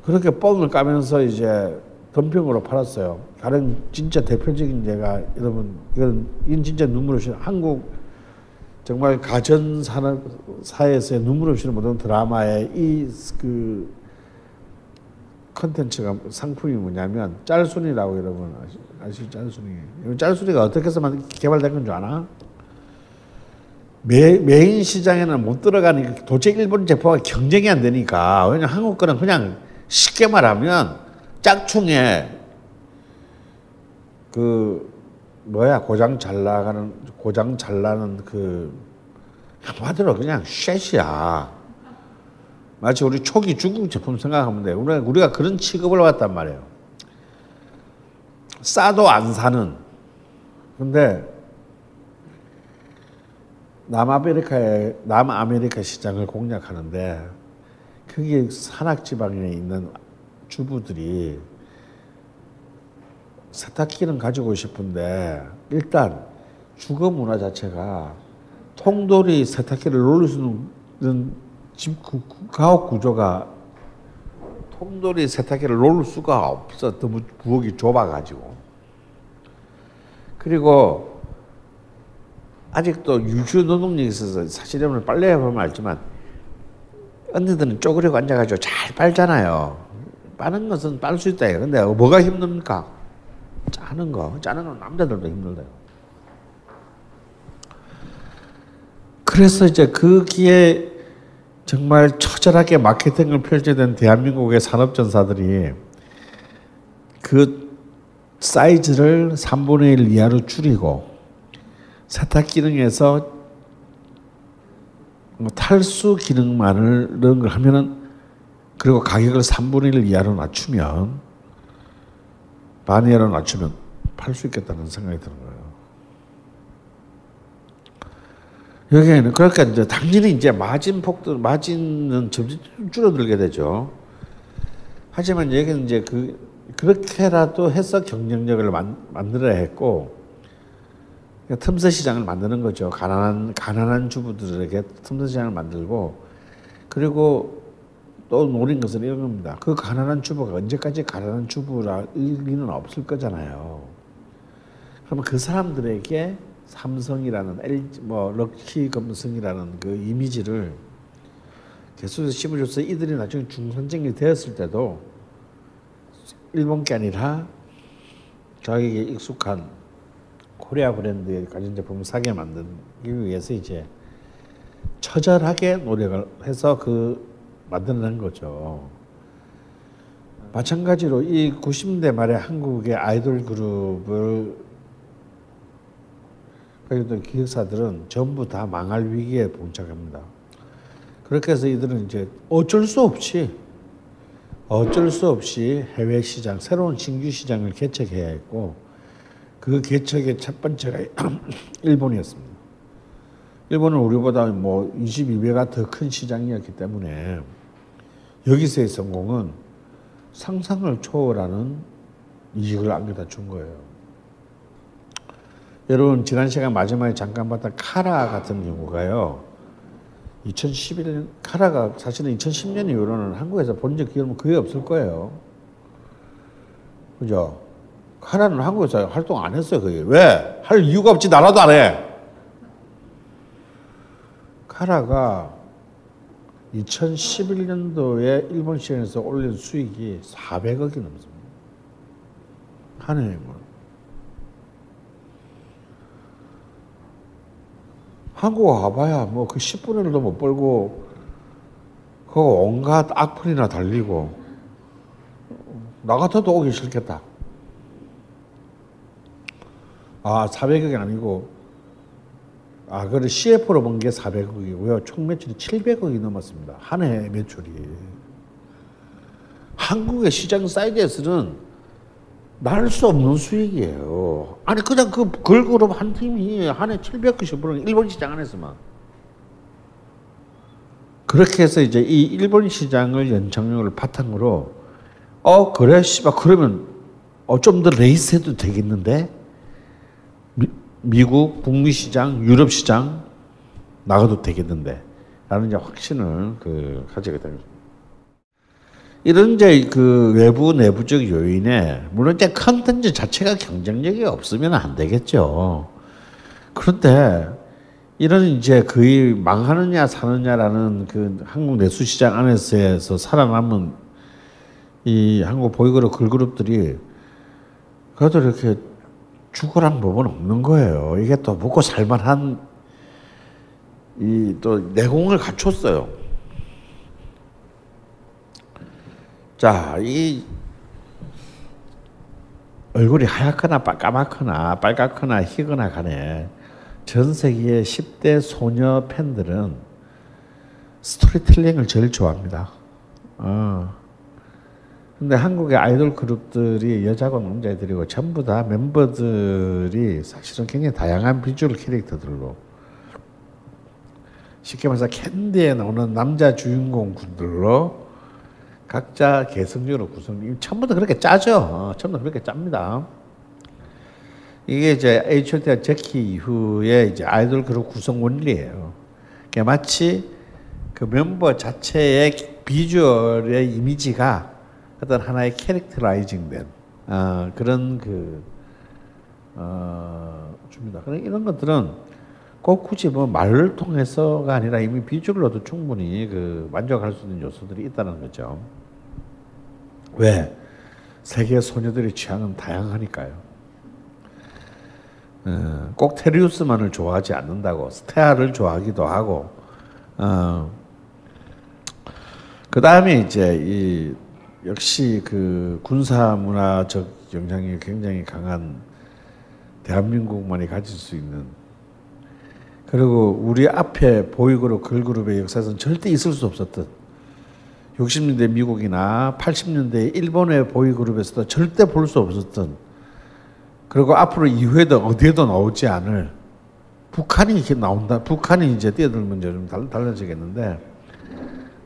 그렇게 뻥을 까면서 이제 덤핑으로 팔았어요. 다른 진짜 대표적인 예가 여러분 이건 진짜 눈물 없이 한국 정말 가전 산업 사회에서의 눈물 없이는 못한 드라마의 이 그 컨텐츠가 상품이 뭐냐면 짤순이라고 여러분 아시죠? 짤순이. 짤순이가 어떻게 해서 개발된 건 줄 아나? 메인 시장에는 못 들어가니까 도대체 일본 제품과 경쟁이 안 되니까 왜냐면 한국 거는 그냥 쉽게 말하면 짝퉁에 고장 잘 나는 말대로 그냥 쉣이야. 마치 우리 초기 중국 제품 생각하면 돼. 우리가 그런 취급을 받았단 말이에요. 싸도 안 사는. 근데 남아메리카 시장을 공략하는데 그게 산악지방에 있는 주부들이 세탁기는 가지고 싶은데 일단 주거 문화 자체가 통돌이 세탁기를 놀릴 수 있는 가옥 구조가 통돌이 세탁기를 놀릴 수가 없어. 너무 부엌이 좁아가지고. 그리고 아직도 유주 노동력이 있어서 사실 여러분 빨래 해보면 알지만 언니들은 쪼그리고 앉아가지고 잘 빨잖아요. 빠는 것은 빨 수 있다. 근데 뭐가 힘듭니까? 짜는 건 남자들도 힘들어요. 그래서 이제 그 기에 정말 처절하게 마케팅을 펼쳐댄 대한민국의 산업전사들이 그 사이즈를 3분의 1 이하로 줄이고 세탁 기능에서 탈수 기능만을 넣은 걸 하면은 그리고 가격을 3분의 1 이하로 낮추면 반 이하로 낮추면 팔 수 있겠다는 생각이 드는 거예요. 여기에는 그러니까 이제 당연히 이제 마진은 점점 줄어들게 되죠. 하지만 여기는 이제 그렇게라도 해서 경쟁력을 만들어야 했고 그러니까 틈새 시장을 만드는 거죠. 가난한 주부들에게 틈새 시장을 만들고 그리고 또 노린 것은 이런 겁니다. 그 가난한 주부가 언제까지 가난한 주부라 일리는 없을 거잖아요. 그러면 그 사람들에게 삼성이라는 LG, 럭키 금성이라는 그 이미지를 계속해서 심어줘서 이들이 나중에 중산층이 되었을 때도 일본 게 아니라 자기에게 익숙한 코리아 브랜드의 가전제품을 사게 만들기 위해서 이제 처절하게 노력을 해서 만들어낸 거죠. 마찬가지로 이 90년대 말에 한국의 아이돌 그룹을 그랬던 기획사들은 전부 다 망할 위기에 봉착합니다. 그렇게 해서 이들은 이제 어쩔 수 없이 해외 시장, 새로운 신규 시장을 개척해야 했고 그 개척의 첫 번째가 일본이었습니다. 일본은 우리보다 22배가 더 큰 시장이었기 때문에 여기서의 성공은 상상을 초월하는 이익을 안겨다 준 거예요. 여러분 지난 시간 마지막에 잠깐 봤던 카라 같은 경우가요. 2011년 카라가 사실은 2010년 이후로는 한국에서 본 적 거의 없을 거예요. 그죠? 카라는 한국에서 활동 안 했어요. 그게 왜? 할 이유가 없지. 나라도 안 해. 하라가 2011년도에 일본 시장에서 올린 수익이 400억이 넘습니다. 한 해에만. 한국 와봐야 뭐 그 10분의 1도 못 벌고 그 온갖 악플이나 달리고 나 같아도 오기 싫겠다. 아, 400억이 아니고 아, 그걸 CF로 본 게 400억이고요. 총 매출이 700억이 넘었습니다. 한 해 매출이. 한국의 시장 사이즈에서는 날 수 없는 수익이에요. 아니, 그냥 그 걸그룹 한 팀이 한 해 700억씩 버는 일본 시장 안에서만. 그렇게 해서 이제 이 일본 시장을 연착륙을 바탕으로 그래, 씨발, 그러면 좀 더 레이스 해도 되겠는데? 미국, 북미 시장, 유럽 시장 나가도 되겠는데 라는 이제 확신을 가지게 됩니다. 이런 이제 그 외부 내부적 요인에 물론 이제 컨텐츠 자체가 경쟁력이 없으면 안 되겠죠. 그런데 이런 이제 거의 망하느냐 사느냐라는 그 한국 내수 시장 안에서 살아남은 이 한국 보이그룹 걸그룹들이 그래도 이렇게 죽으란 법은 없는 거예요. 이게 또 먹고 살만한 이 또 내공을 갖췄어요. 자, 이 얼굴이 하얗거나 까맣거나 빨갛거나 희거나 간에 전 세계의 10대 소녀 팬들은 스토리텔링을 제일 좋아합니다. 근데 한국의 아이돌 그룹들이 여자고 남자애들이고 전부 다 멤버들이 사실은 굉장히 다양한 비주얼 캐릭터들로 쉽게 말해서 캔디에 나오는 남자 주인공 군들로 각자 개성적으로 구성. 처음부터 그렇게 짜죠. 처음부터 그렇게 짭니다. 이게 이제 H.O.T와 제키 이후에 이제 아이돌 그룹 구성 원리예요. 그러니까 마치 그 멤버 자체의 비주얼의 이미지가 어떤 하나의 캐릭터라이징된 그런 줍니다. 그러니까 이런 것들은 꼭 굳이 뭐 말을 통해서가 아니라 이미 비주얼로도 충분히 그 만족할 수 있는 요소들이 있다는 거죠. 왜? 세계 소녀들의 취향은 다양하니까요. 꼭 테리우스만을 좋아하지 않는다고 스테아를 좋아하기도 하고 그 다음에 이제 이 역시 그 군사 문화적 영향이 굉장히 강한 대한민국만이 가질 수 있는 그리고 우리 앞에 보이그룹 걸그룹의 역사에서는 절대 있을 수 없었던 60년대 미국이나 80년대 일본의 보이그룹에서도 절대 볼 수 없었던 그리고 앞으로 이후에도 어디에도 나오지 않을 북한이 이렇게 나온다. 북한이 이제 뛰어들면 좀 달라지겠는데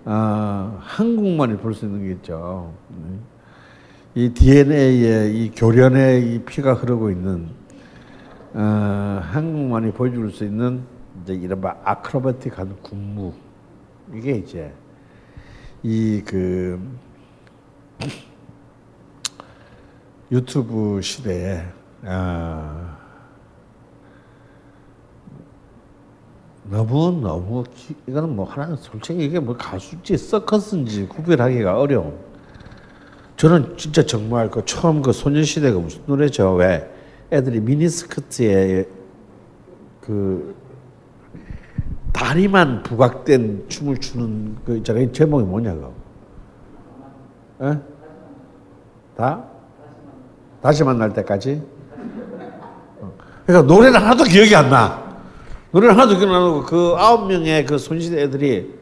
한국만이 볼 수 있는 게 있죠. 이 DNA에 이 교련의 이 피가 흐르고 있는 한국만이 보여줄 수 있는 이제 이른바 아크로바틱한 군무 이게 이제 이 그 유튜브 시대에 너무 이거는 뭐 하나는 솔직히 이게 뭐 가수인지 서커스인지 구별하기가 어려운. 저는 진짜 정말 그 처음 그 소녀시대가 무슨 노래죠? 왜 애들이 미니스커트에 그 다리만 부각된 춤을 추는 그 있잖아요. 제목이 뭐냐 그거? 에? 다? 다시 만날 때까지? 그러니까 노래는 하나도 기억이 안 나. 노래를 하나도 기억나고 그 9명의 그 소녀시대 애들이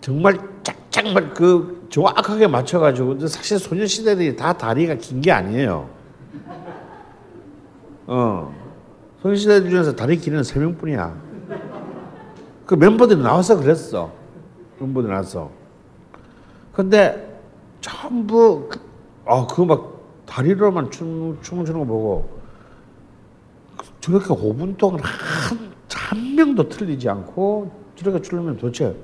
정말 짝짝만 그 정확하게 맞춰가지고 근데 사실 소녀시대들이 다 다리가 긴 게 아니에요. 소녀시대들 중에서 다리 길이는 3명뿐이야. 그 멤버들이 나와서 그랬어. 멤버들이 나와서. 근데 전부 그 막 다리로만 춤을 추는 거 보고. 저렇게 5분 동안 한 명도 틀리지 않고 저렇게 추려면 도대체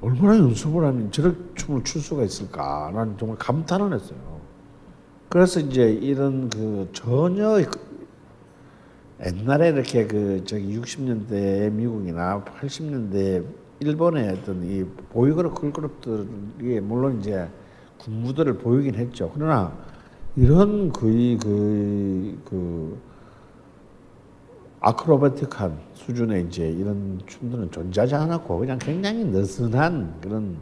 얼마나 연습을 하면 저렇게 춤을 출 수가 있을까? 난 정말 감탄을 했어요. 그래서 이제 이런 그 전혀 옛날에 이렇게 그 저기 60년대 미국이나 80년대 일본의 어떤 이 보이그룹 걸그룹들이 물론 이제 군무들을 보이긴 했죠. 그러나 이런 거의 그 아크로바틱한 수준의 이제 이런 춤들은 존재하지 않았고 그냥 굉장히 느슨한 그런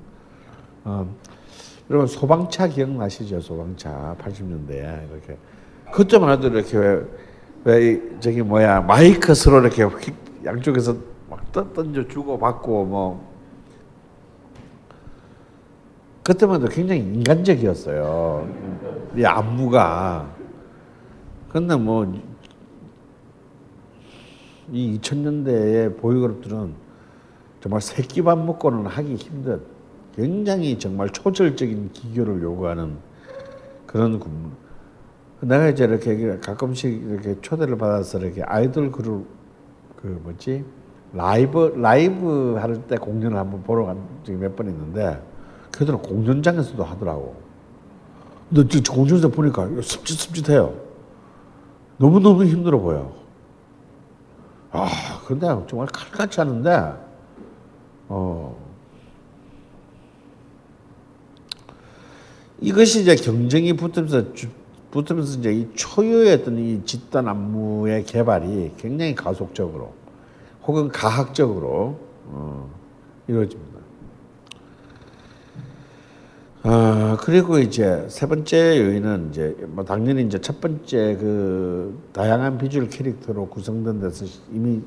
여러분 소방차 기억나시죠? 소방차 80년대에 이렇게 그때만 해도 이렇게 왜 저기 뭐야 마이크 서로 이렇게 양쪽에서 막 던져 주고 받고 뭐 그때만 해도 굉장히 인간적이었어요. 이 안무가. 근데 뭐 이 2000년대의 보이그룹들은 정말 새끼 밥 먹고는 하기 힘든 굉장히 정말 초절적인 기교를 요구하는 그런 군무. 내가 이제 이렇게 가끔씩 이렇게 초대를 받아서 이렇게 아이돌 그룹 그 뭐지 라이브 할 때 공연을 한번 보러 간 적이 몇 번 있는데 그들은 공연장에서도 하더라고. 근데 저 공연장에서 보니까 습짓습짓해요. 너무너무 힘들어 보여. 아, 근데 정말 칼같이 하는데, 이것이 이제 경쟁이 붙으면서 이제 이 초유의 어떤 이 집단 안무의 개발이 굉장히 가속적으로 혹은 가학적으로 이루어집니다. 그리고 이제 세 번째 요인은 이제 뭐 당연히 이제 첫 번째 그 다양한 비주얼 캐릭터로 구성된 데서 이미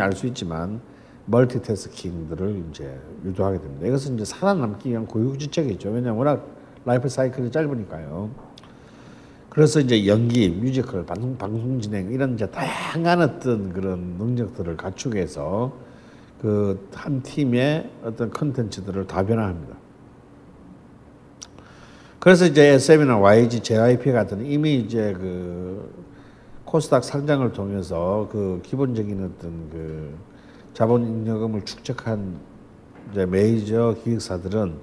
알 수 있지만 멀티태스킹들을 이제 유도하게 됩니다. 이것은 이제 살아남기 위한 고유지책이죠. 왜냐하면 워낙 라이프 사이클이 짧으니까요. 그래서 이제 연기, 뮤지컬, 방송 진행 이런 이제 다양한 어떤 그런 능력들을 갖추게 해서 그 한 팀의 어떤 컨텐츠들을 다변화합니다. 그래서 이제 SM이나 YG, JYP 같은 이미 이제 그 코스닥 상장을 통해서 그 기본적인 어떤 그 자본잉여금을 축적한 이제 메이저 기획사들은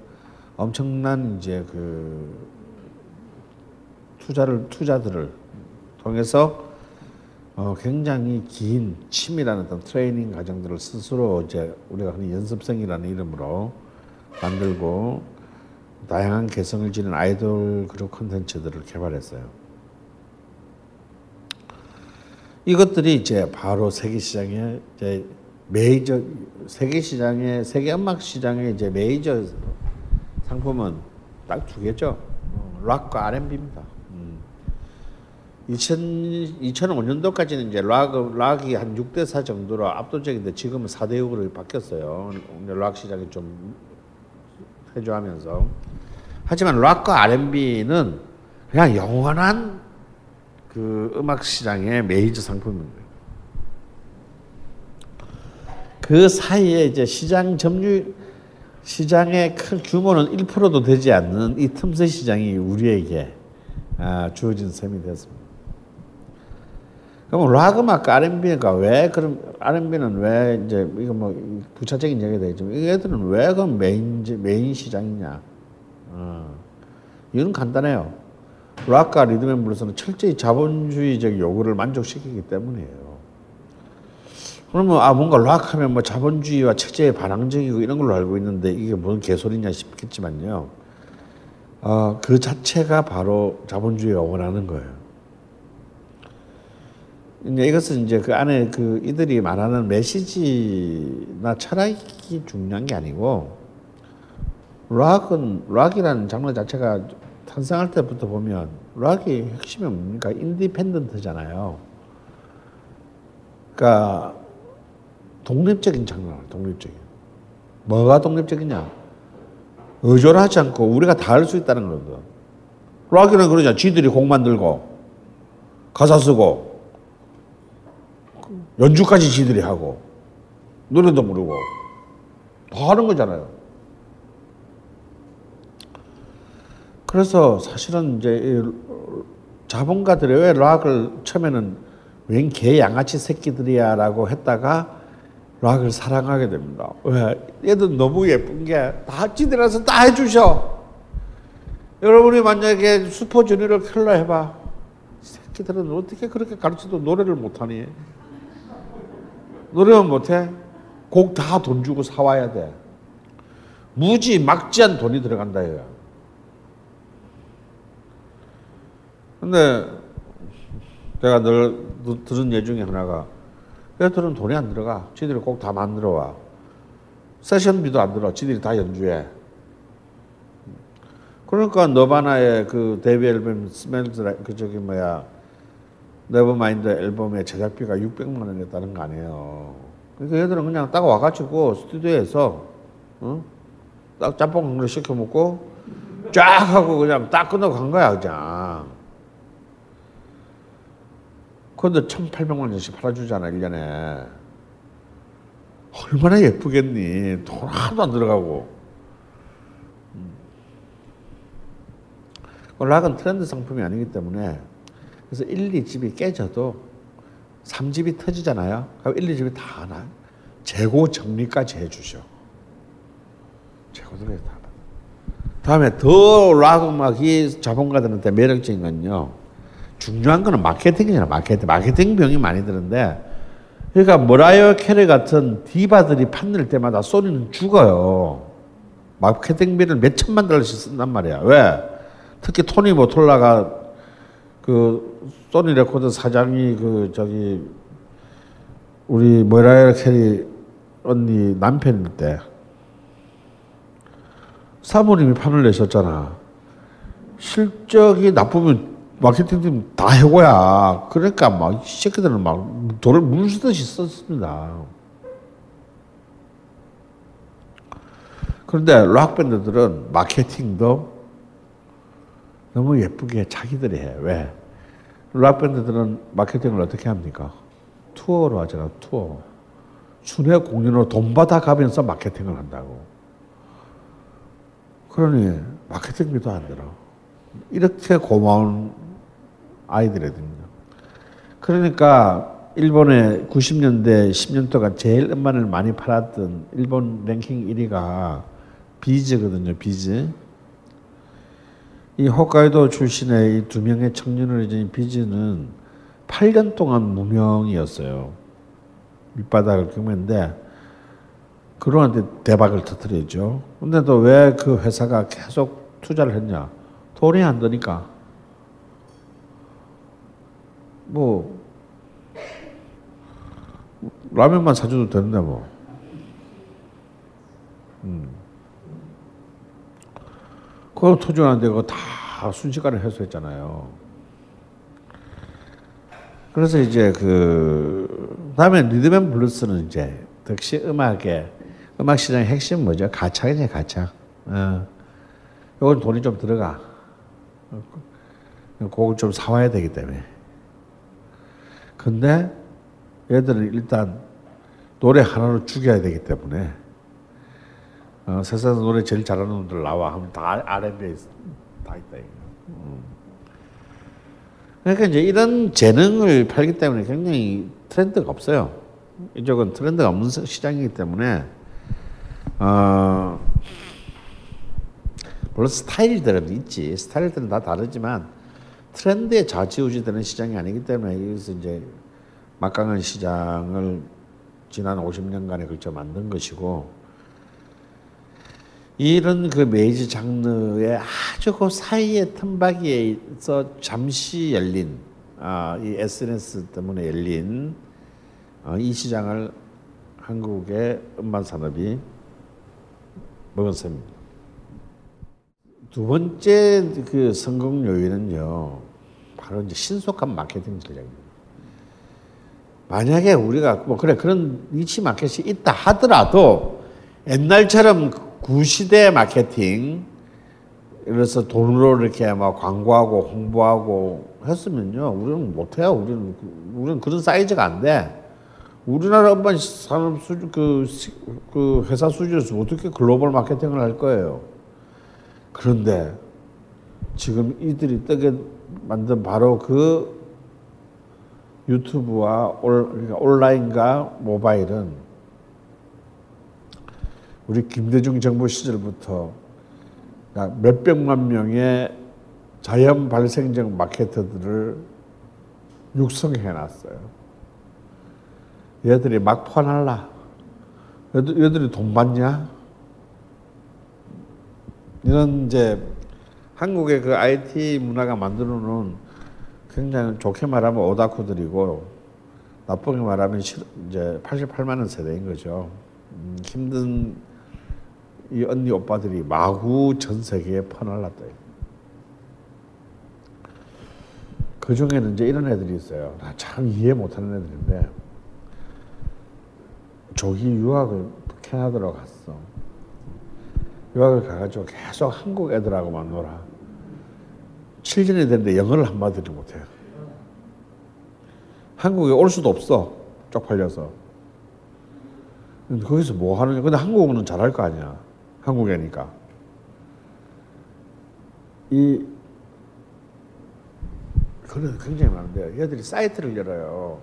엄청난 이제 그 투자들을 통해서 굉장히 긴 치밀한 어떤 트레이닝 과정들을 스스로 이제 우리가 흔히 연습생이라는 이름으로 만들고 다양한 개성을 지닌 아이돌 그룹 콘텐츠들을 개발했어요. 이것들이 이제 바로 세계 시장에 이제 메이저 세계 음악 시장에 이제 메이저 상품은 딱 두 개죠. 락과 R&B입니다. 2005년도까지는 이제 락이 한 6대4 정도로 압도적인데 지금은 4대6으로 바뀌었어요. 락 시장이 좀 해조하면서. 하지만 락과 R&B는 그냥 영원한 그 음악 시장의 메이저 상품입니다. 그 사이에 이제 시장의 큰 규모는 1%도 되지 않는 이 틈새 시장이 우리에게 주어진 셈이 됐습니다. 그럼 락 음악과 R&B가 왜 그럼 R&B는 왜 이제 이거 뭐 부차적인 얘기가 되겠지만 얘들은 왜 그 메인 시장이냐? 이유는 간단해요. 락과 리듬 앤 블루스는 철저히 자본주의적 요구를 만족시키기 때문이에요. 그러면 뭔가 락하면 뭐 자본주의와 체제의 반항적이고 이런 걸로 알고 있는데 이게 뭔 개소리냐 싶겠지만요. 그 자체가 바로 자본주의가 원하는 거예요. 이것은 이제 그 안에 그 이들이 말하는 메시지나 철학이 중요한 게 아니고 락이라는 장르 자체가 탄생할 때부터 보면 락의 핵심이 뭡니까? 인디펜던트잖아요. 그러니까 독립적인 장르예요. 독립적인. 뭐가 독립적이냐? 의존 하지 않고 우리가 다 할 수 있다는 거거든. 락이라는 그러잖아. 지들이 곡 만들고 가사 쓰고 연주까지 지들이 하고 노래도 부르고 다 하는 거잖아요. 그래서 사실은 이제 자본가들이 왜 락을 처음에는 웬 개 양아치 새끼들이야 라고 했다가 락을 사랑하게 됩니다. 왜? 얘들 너무 예쁜 게 다 지들라서 다 해주셔. 여러분이 만약에 슈퍼주니어를 킬러 해봐. 새끼들은 어떻게 그렇게 가르쳐도 노래를 못하니? 노래는 못해? 곡 다 돈 주고 사와야 돼. 무지 막지한 돈이 들어간다 이거야. 근데 내가 늘 들은 예 중에 하나가 애들은 돈이 안 들어가. 지들이 곡 다 만들어 와. 세션비도 안 들어. 지들이 다 연주해. 그러니까 너바나의 그 데뷔 앨범 스멜즈 그 저기 뭐야 네버마인드 앨범의 제작비가 600만 원이었다는 거 아니에요. 그러니까 얘들은 그냥 딱 와가지고 스튜디오에서 응? 딱 짬뽕 한 그릇 시켜 먹고 쫙 하고 그냥 딱 끝나고 간 거야 그냥. 그런데 1,800만 원씩 팔아주잖아 1년에. 얼마나 예쁘겠니. 돈 하나도 안 들어가고. 락은 트렌드 상품이 아니기 때문에 그래서 1, 2집이 깨져도 3집이 터지잖아요. 그럼 1, 2집이 다 하나 재고 정리까지 해주셔. 재고들이 다. 다음에 더 락 음악이 자본가들한테 매력적인 건요. 중요한 거는 마케팅이잖아. 마케팅 병이 많이 드는데 그러니까 머라이어 캐리 같은 디바들이 판넬 때마다 소리는 죽어요. 마케팅비를 몇 천만 달러씩 쓴단 말이야. 왜? 특히 토니 모톨라가 그 소니 레코드 사장이 그 저기 우리 머라이어 캐리 언니 남편일 때 사모님이 판을 내셨잖아. 실적이 나쁘면 마케팅팀 다 해고야. 그러니까 막 이 새끼들은 막 돈을 물 쓰듯이 썼습니다. 그런데 락밴드들은 마케팅도 너무 예쁘게 자기들이 해. 왜? 락밴드들은 마케팅을 어떻게 합니까? 투어로 하잖아, 투어. 순회 공연으로 돈 받아가면서 마케팅을 한다고. 그러니 마케팅비도 안 들어. 이렇게 고마운 아이들이 됩니다. 그러니까 일본의 90년대 10년 동안 제일 음반을 많이 팔았던 일본 랭킹 1위가 비즈거든요, 비즈. 이 홋카이도 출신의 이 두 명의 청년을 이제 비즈는 8년 동안 무명이었어요. 밑바닥을 경매인데 그런데 대박을 터뜨렸죠. 근데 또 왜 그 회사가 계속 투자를 했냐? 돈이 안 되니까. 뭐 라면만 사줘도 되는데 뭐. 그거 토준한데 그거 다 순식간에 해소했잖아요. 그래서 이제 그 다음에 리듬 앤 블루스는 이제 역시 음악의 음악 시장의 핵심 뭐죠? 가창이죠, 가창. 요건 돈이 좀 들어가. 곡을 좀 사와야 되기 때문에. 근데 얘들은 일단 노래 하나로 죽여야 되기 때문에. 세상에서 노래 제일 잘하는 분들 나와 하면 다 R&B에 다 있다. 그러니까 이제 이런 재능을 팔기 때문에 굉장히 트렌드가 없어요. 이쪽은 트렌드가 없는 시장이기 때문에 물론 스타일들은 있지. 스타일들은 다 다르지만 트렌드에 좌지우지되는 시장이 아니기 때문에 여기서 이제 막강한 시장을 지난 50년간에 걸쳐 만든 것이고 이런 그 메이지 장르의 아주 그 사이의 틈바기에서 잠시 열린 이 SNS 때문에 열린 이 시장을 한국의 음반 산업이 먹은 셈입니다. 두 번째 그 성공 요인은요, 바로 이제 신속한 마케팅 전략입니다. 만약에 우리가 뭐 그래 그런 니치 마켓이 있다 하더라도 옛날처럼 구시대 마케팅, 이래서 돈으로 이렇게 막 광고하고 홍보하고 했으면요, 우리는 못해요. 우리는 그런 사이즈가 안 돼. 우리나라 음반 산업 수준, 그 회사 수준에서 어떻게 글로벌 마케팅을 할 거예요. 그런데 지금 이들이 뜨게 만든 바로 그 유튜브와 그러니까 온라인과 모바일은 우리 김대중 정부 시절부터 몇백만 명의 자연 발생적 마케터들을 육성해 놨어요. 얘들이 막판할라. 얘들이 돈 받냐? 이런 이제 한국의 그 IT 문화가 만들어 놓은 굉장히 좋게 말하면 오다쿠들이고 나쁘게 말하면 이제 88만원 세대인 거죠. 힘든 이 언니 오빠들이 마구 전 세계에 퍼날랐다. 그 중에는 이제 이런 애들이 있어요. 나 참 이해 못하는 애들인데 조기 유학을 캐나다로 갔어. 유학을 가가지고 계속 한국 애들하고만 놀아. 7년이 됐는데 영어를 한마디도 못해요. 한국에 올 수도 없어. 쪽팔려서. 거기서 뭐 하느냐. 근데 한국어는 잘할 거 아니야. 한국애니까. 그런 굉장히 많은데 얘들이 사이트를 열어요.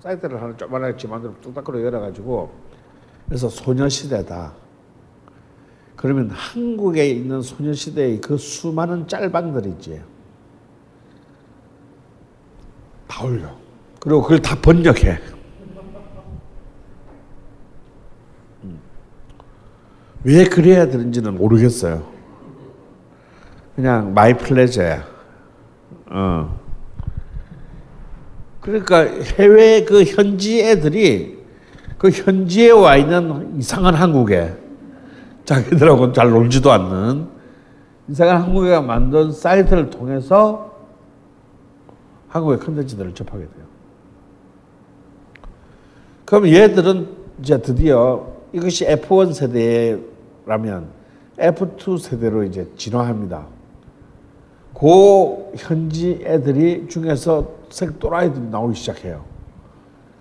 사이트를 하나 조그만하게 지만대로 뚝딱거려 열어가지고 그래서 소녀시대다. 그러면 한국에 있는 소녀시대의 그 수많은 짤방들 있지. 다 올려. 그리고 그걸 다 번역해. 왜 그래야 되는지는 모르겠어요. 그냥 마이 플레저야. 그러니까 해외 그 현지 애들이 그 현지에 와 있는 이상한 한국에 자기들하고는 잘 놀지도 않는 이상한 한국애가 만든 사이트를 통해서 한국의 컨텐츠들을 접하게 돼요. 그럼 얘들은 이제 드디어 이것이 F1 세대라면 F2 세대로 이제 진화합니다. 그 현지 애들이 중에서 또라이들이 나오기 시작해요.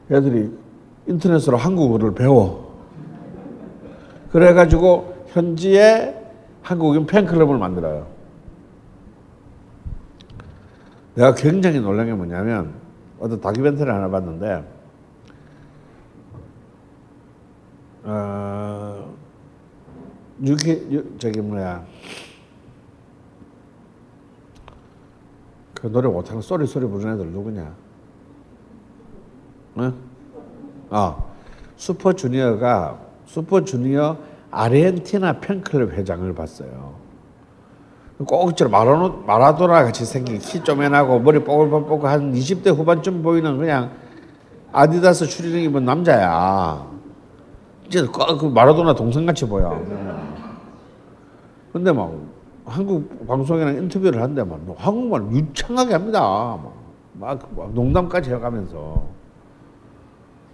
애들이 인터넷으로 한국어를 배워. 그래가지고 현지에 한국인 팬클럽을 만들어요. 내가 굉장히 놀란 게 뭐냐면 어떤 다큐멘터리를 하나 봤는데 그 노래 못하는 소리 부르는 애들 누구냐? 응? 슈퍼주니어 아르헨티나 팬클럽 회장을 봤어요. 꼭지로 마라도나 같이 생긴 키 좀 해나고 머리 뽀글뽀글 한 20대 후반쯤 보이는 그냥 아디다스 추리닝 입은 남자야. 이제 그 마라도나 동생같이 보여. 근데 막 한국 방송이랑 인터뷰를 하는데 막 한국말 유창하게 합니다. 막 농담까지 해가면서.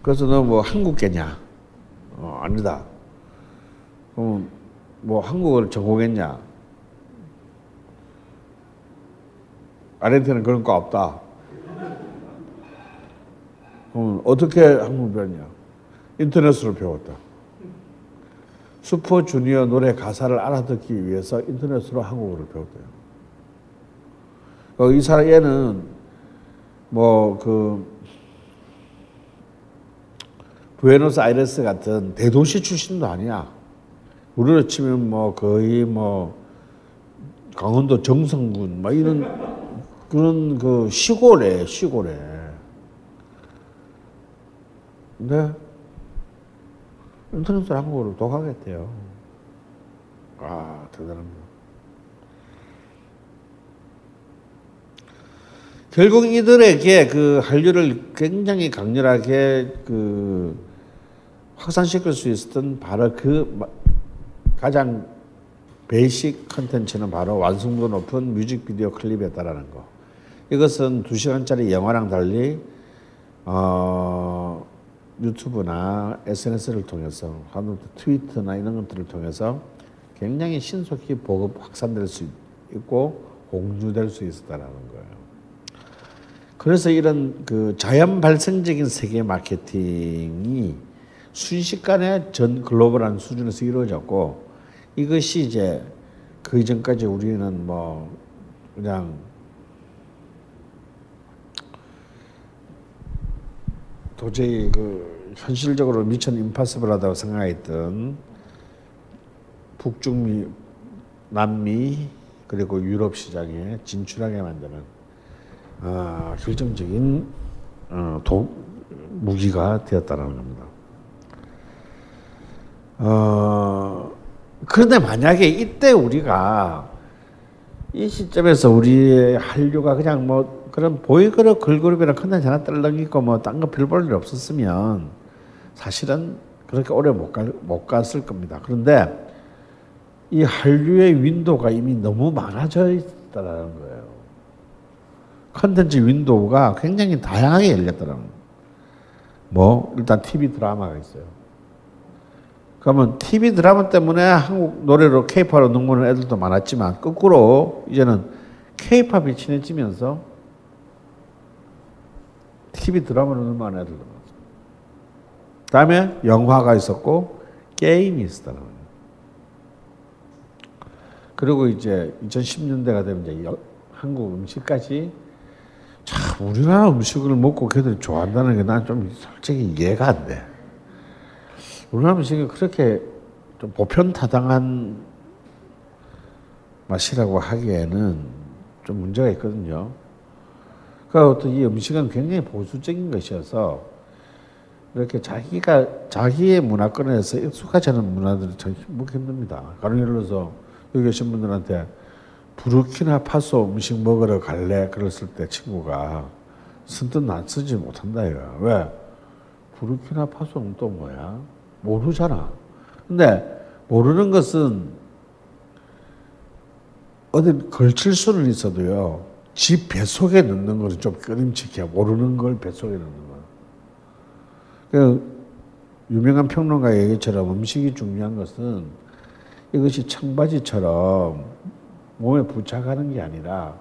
그래서 너 뭐 한국계냐? 아니다. 그럼 뭐 한국어를 전공했냐? 아르헨티나는 그런 거 없다. 그럼 어떻게 한국 배웠냐? 인터넷으로 배웠다. 슈퍼주니어 노래 가사를 알아듣기 위해서 인터넷으로 한국어를 배웠대요. 이 사람 얘는 뭐 부에노스아이레스 같은 대도시 출신도 아니야. 우리로 치면 뭐 거의 뭐 강원도 정선군 막 이런 그런 그 시골에. 근데 인터넷으로 한국어를 독학했대요. 아, 대단합니다. 결국 이들에게 그 한류를 굉장히 강렬하게 그 확산시킬 수 있었던 바로 그 가장 베이식 컨텐츠는 바로 완성도 높은 뮤직비디오 클립이었다라는 거. 이것은 2시간짜리 영화랑 달리 유튜브나 SNS를 통해서 트위터나 이런 것들을 통해서 굉장히 신속히 보급 확산될 수 있고 공유될 수 있었다라는 거예요. 그래서 이런 그 자연 발생적인 세계 마케팅이 순식간에 전 글로벌한 수준에서 이루어졌고 이것이 이제 그 이전까지 우리는 뭐 그냥 도저히 그 현실적으로 미션 임파서블하다고 생각했던 북중미, 남미 그리고 유럽 시장에 진출하게 만드는 결정적인 무기가 되었다는 겁니다. 그런데 만약에 이때 우리가 이 시점에서 우리의 한류가 그냥 뭐 그런 보이그룹 걸그룹이나 컨텐츠 하나 떨렁이고 뭐 딴 거 별 볼 일 없었으면 사실은 그렇게 오래 못 갔을 겁니다. 그런데 이 한류의 윈도우가 이미 너무 많아져 있다는 거예요. 컨텐츠 윈도우가 굉장히 다양하게 열렸다는 거예요. 뭐 일단 TV 드라마가 있어요. 그러면 TV 드라마 때문에 한국 노래로 K-팝으로 눈부는 애들도 많았지만 거꾸로 이제는 K-팝이 친해지면서 TV 드라마로 눈부는 애들도 많았어요. 그다음에 영화가 있었고 게임이 있었다는 거예요. 그리고 이제 2010년대가 되면 이제 한국 음식까지 참 우리나라 음식을 먹고 걔들이 좋아한다는 게 난 좀 솔직히 이해가 안 돼. 우리나라 음식이 그렇게 좀 보편타당한 맛이라고 하기에는 좀 문제가 있거든요. 그러니까 또 이 음식은 굉장히 보수적인 것이어서 이렇게 자기의 문화권에서 익숙하지 않은 문화들을 참 먹기 힘듭니다. 가령 예를 들어서 여기 계신 분들한테 부르키나파소 음식 먹으러 갈래? 그랬을 때 친구가 선뜻 안 쓰지 못한다 이거야. 왜? 부르키나파소는 또 뭐야? 모르잖아. 근데 모르는 것은 어디 걸칠 수는 있어도요. 지 뱃속에 넣는 것은 좀 끊임칙이야. 모르는 걸 뱃속에 넣는 거. 그 유명한 평론가 얘기처럼 음식이 중요한 것은 이것이 청바지처럼 몸에 부착하는 게 아니라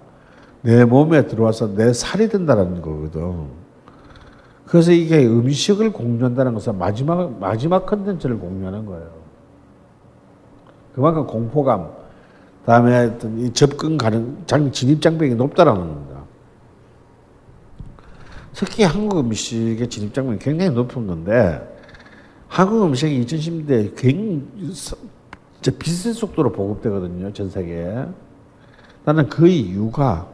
내 몸에 들어와서 내 살이 된다는 거거든. 그래서 이게 음식을 공유한다는 것은 마지막 컨텐츠를 공유하는 거예요. 그만큼 공포감, 다음에 어떤 이 접근 가능, 진입 장벽이 높다라는 겁니다. 특히 한국 음식의 진입 장벽이 굉장히 높은 건데 한국 음식이 2010년대에 굉장히 진짜 비슷한 속도로 보급되거든요. 전 세계에. 나는 그 이유가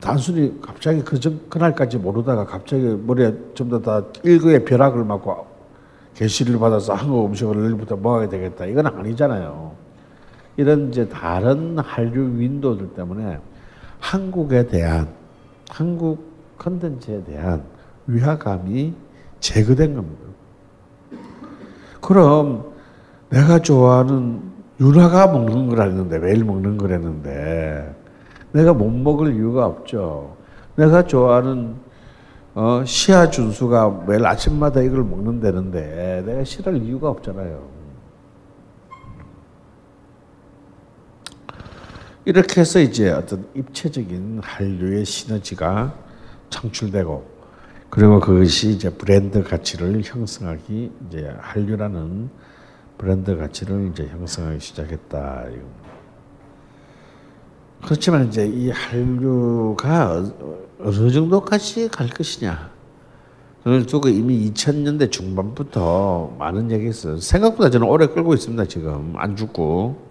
단순히 갑자기 그날까지 모르다가 갑자기 머리에 전부 다 일거에 벼락을 맞고 계시를 받아서 한국 음식을 내일부터 먹어야 되겠다. 이건 아니잖아요. 이런 이제 다른 한류 윈도우들 때문에 한국에 대한 한국 컨텐츠에 대한 위화감이 제거된 겁니다. 그럼 내가 좋아하는 유나가 먹는 거라는데 매일 먹는 거라는데 내가 못 먹을 이유가 없죠. 내가 좋아하는 시아 준수가 매일 아침마다 이걸 먹는다는데 내가 싫어할 이유가 없잖아요. 이렇게 해서 이제 어떤 입체적인 한류의 시너지가 창출되고 그리고 그것이 이제 브랜드 가치를 형성하기, 이제 한류라는 브랜드 가치를 이제 형성하기 시작했다. 그렇지만 이제 이 한류가 어느 정도까지 갈 것이냐. 그걸 두고 이미 2000년대 중반부터 많은 얘기 있어요. 생각보다 저는 오래 끌고 있습니다, 지금. 안 죽고.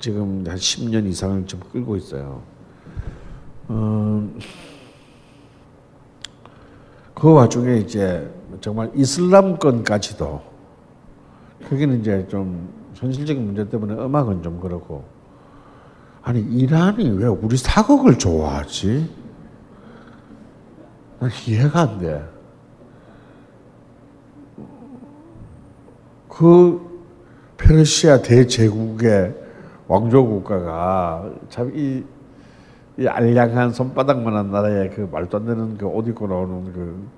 지금 한 10년 이상을 좀 끌고 있어요. 그 와중에 이제 정말 이슬람권까지도 거기는 이제 좀 현실적인 문제 때문에 음악은 좀 그렇고 아니 이란이 왜 우리 사극을 좋아하지? 난 이해가 안 돼. 그 페르시아 대제국의 왕조 국가가 참 이 알량한 손바닥만한 나라에 그 말도 안 되는 그 옷 입고 나오는 그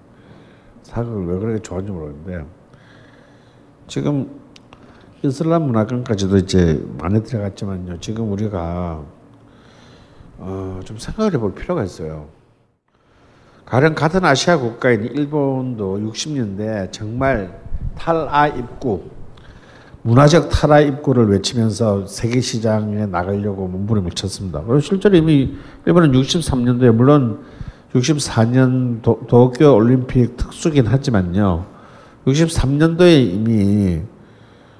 사극을 왜 그렇게 좋아하는지 모르겠는데 지금 이슬람 문화권까지도 이제 많이 들어갔지만요. 지금 우리가 좀 생각을 해볼 필요가 있어요. 가령 같은 아시아 국가인 일본도 60년대 정말 탈아 입구, 문화적 탈아 입구를 외치면서 세계 시장에 나가려고 몸부림을 쳤습니다. 실제로 이미 일본은 63년도에 물론 64년 도쿄 올림픽 특수긴 하지만요. 63년도에 이미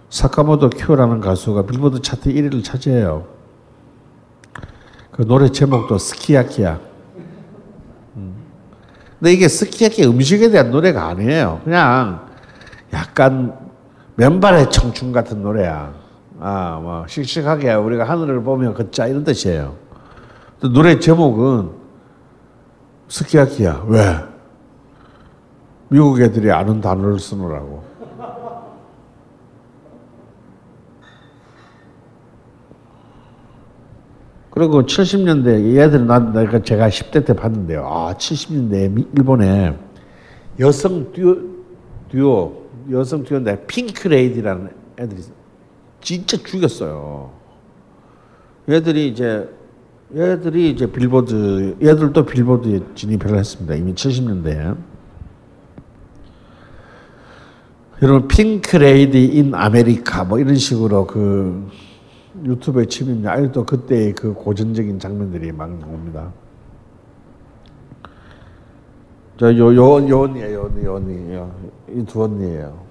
사카모토 큐라는 가수가 빌보드 차트 1위를 차지해요. 그 노래 제목도 스키야키야. 근데 이게 스키야키 음식에 대한 노래가 아니에요. 그냥 약간 맨발의 청춘 같은 노래야. 아, 뭐 씩씩하게 우리가 하늘을 보며 걷자 이런 뜻이에요. 노래 제목은 스키야키야. 왜? 미국 애들이 아는 단어를 쓰느라고. 그리고 70년대 얘들 난 그러니까 제가 10대 때 봤는데요. 아, 70년대 일본에 여성 듀오인데 핑크레이디라는 애들이 진짜 죽였어요. 얘들이 이제 빌보드, 얘들도 빌보드에 진입을 했습니다. 이미 70년대에. 여러분 핑크레이디 인 아메리카 뭐 이런 식으로 그 유튜브에 치면 아직도 그때의 그 고전적인 장면들이 막 나옵니다. 저 이 두 언니예요.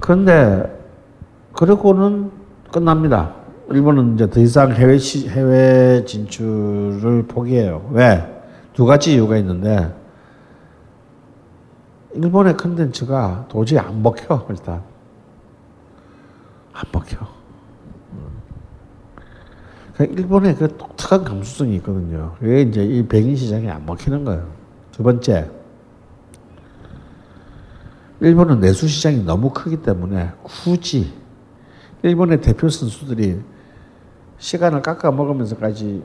그런데 그러고는 끝납니다. 일본은 이제 더 이상 해외 진출을 포기해요. 왜? 두 가지 이유가 있는데 일본의 콘텐츠가 도저히 안 먹혀. 일단 안 먹혀. 그러니까 일본의 그 독특한 감수성이 있거든요. 그게 이제 이 백인 시장에 안 먹히는 거예요. 두 번째, 일본은 내수 시장이 너무 크기 때문에 굳이 일본의 대표 선수들이 시간을 깎아 먹으면서까지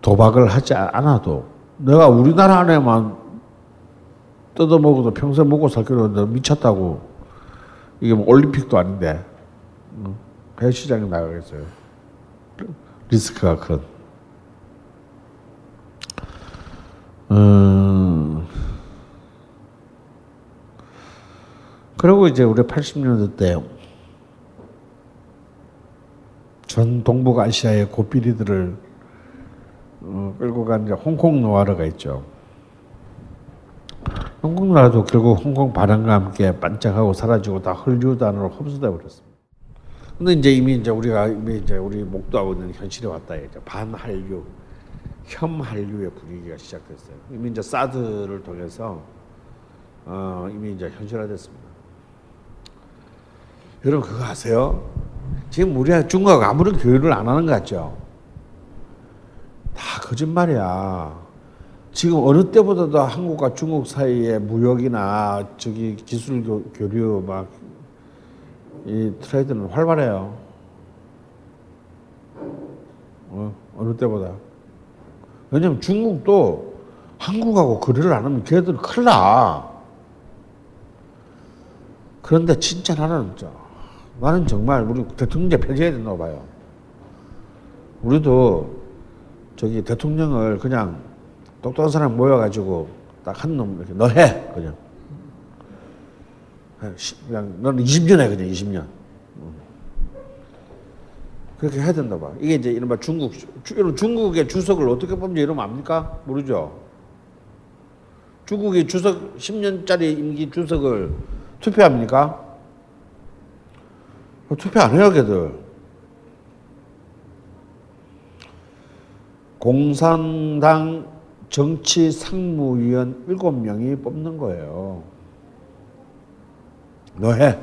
도박을 하지 않아도 내가 우리나라 안에만 뜯어먹어도 평생 먹고 살기로 미쳤다고. 이게 뭐 올림픽도 아닌데 해외 시장에 나가겠어요. 리스크가 큰. 그리고 이제 우리 80년대 때 전 동북아시아의 고삐리들을 끌고 간 홍콩 노아르가 있죠. 홍콩 노아르도 결국 홍콩 반항과 함께 반짝하고 사라지고 다 헐리우드 안으로 흡수돼 버렸습니다. 근데 이제 우리가 우리 목도하고 있는 현실에 왔다. 이제 반한류, 혐한류의 분위기가 시작됐어요. 이미 이제 사드를 통해서 이미 이제 현실화됐습니다. 여러분 그거 아세요? 지금 우리가 중국하고 아무런 교류를 안 하는 것 같죠? 다 거짓말이야. 지금 어느 때보다도 한국과 중국 사이에 무역이나 저기 기술 교류 막 이 트레이드는 활발해요. 어느 때보다. 왜냐면 중국도 한국하고 거래를 안 하면 걔들은 큰일 나. 그런데 진짜 나는 정말 우리 대통령제 폐지해야 된다고 봐요. 우리도 저기 대통령을 그냥 똑똑한 사람 모여가지고 딱 한 놈 이렇게 너 해 그냥. 그냥 너는 20년 해 그냥 20년. 그렇게 해야 된다 봐. 이게 이제 이른바 중국의 주석을 어떻게 뽑는지 이러면 압니까? 모르죠. 중국이 주석 10년짜리 임기 주석을 투표합니까? 투표 안 해요, 걔들. 공산당 정치 상무위원 7명이 뽑는 거예요. 너 해.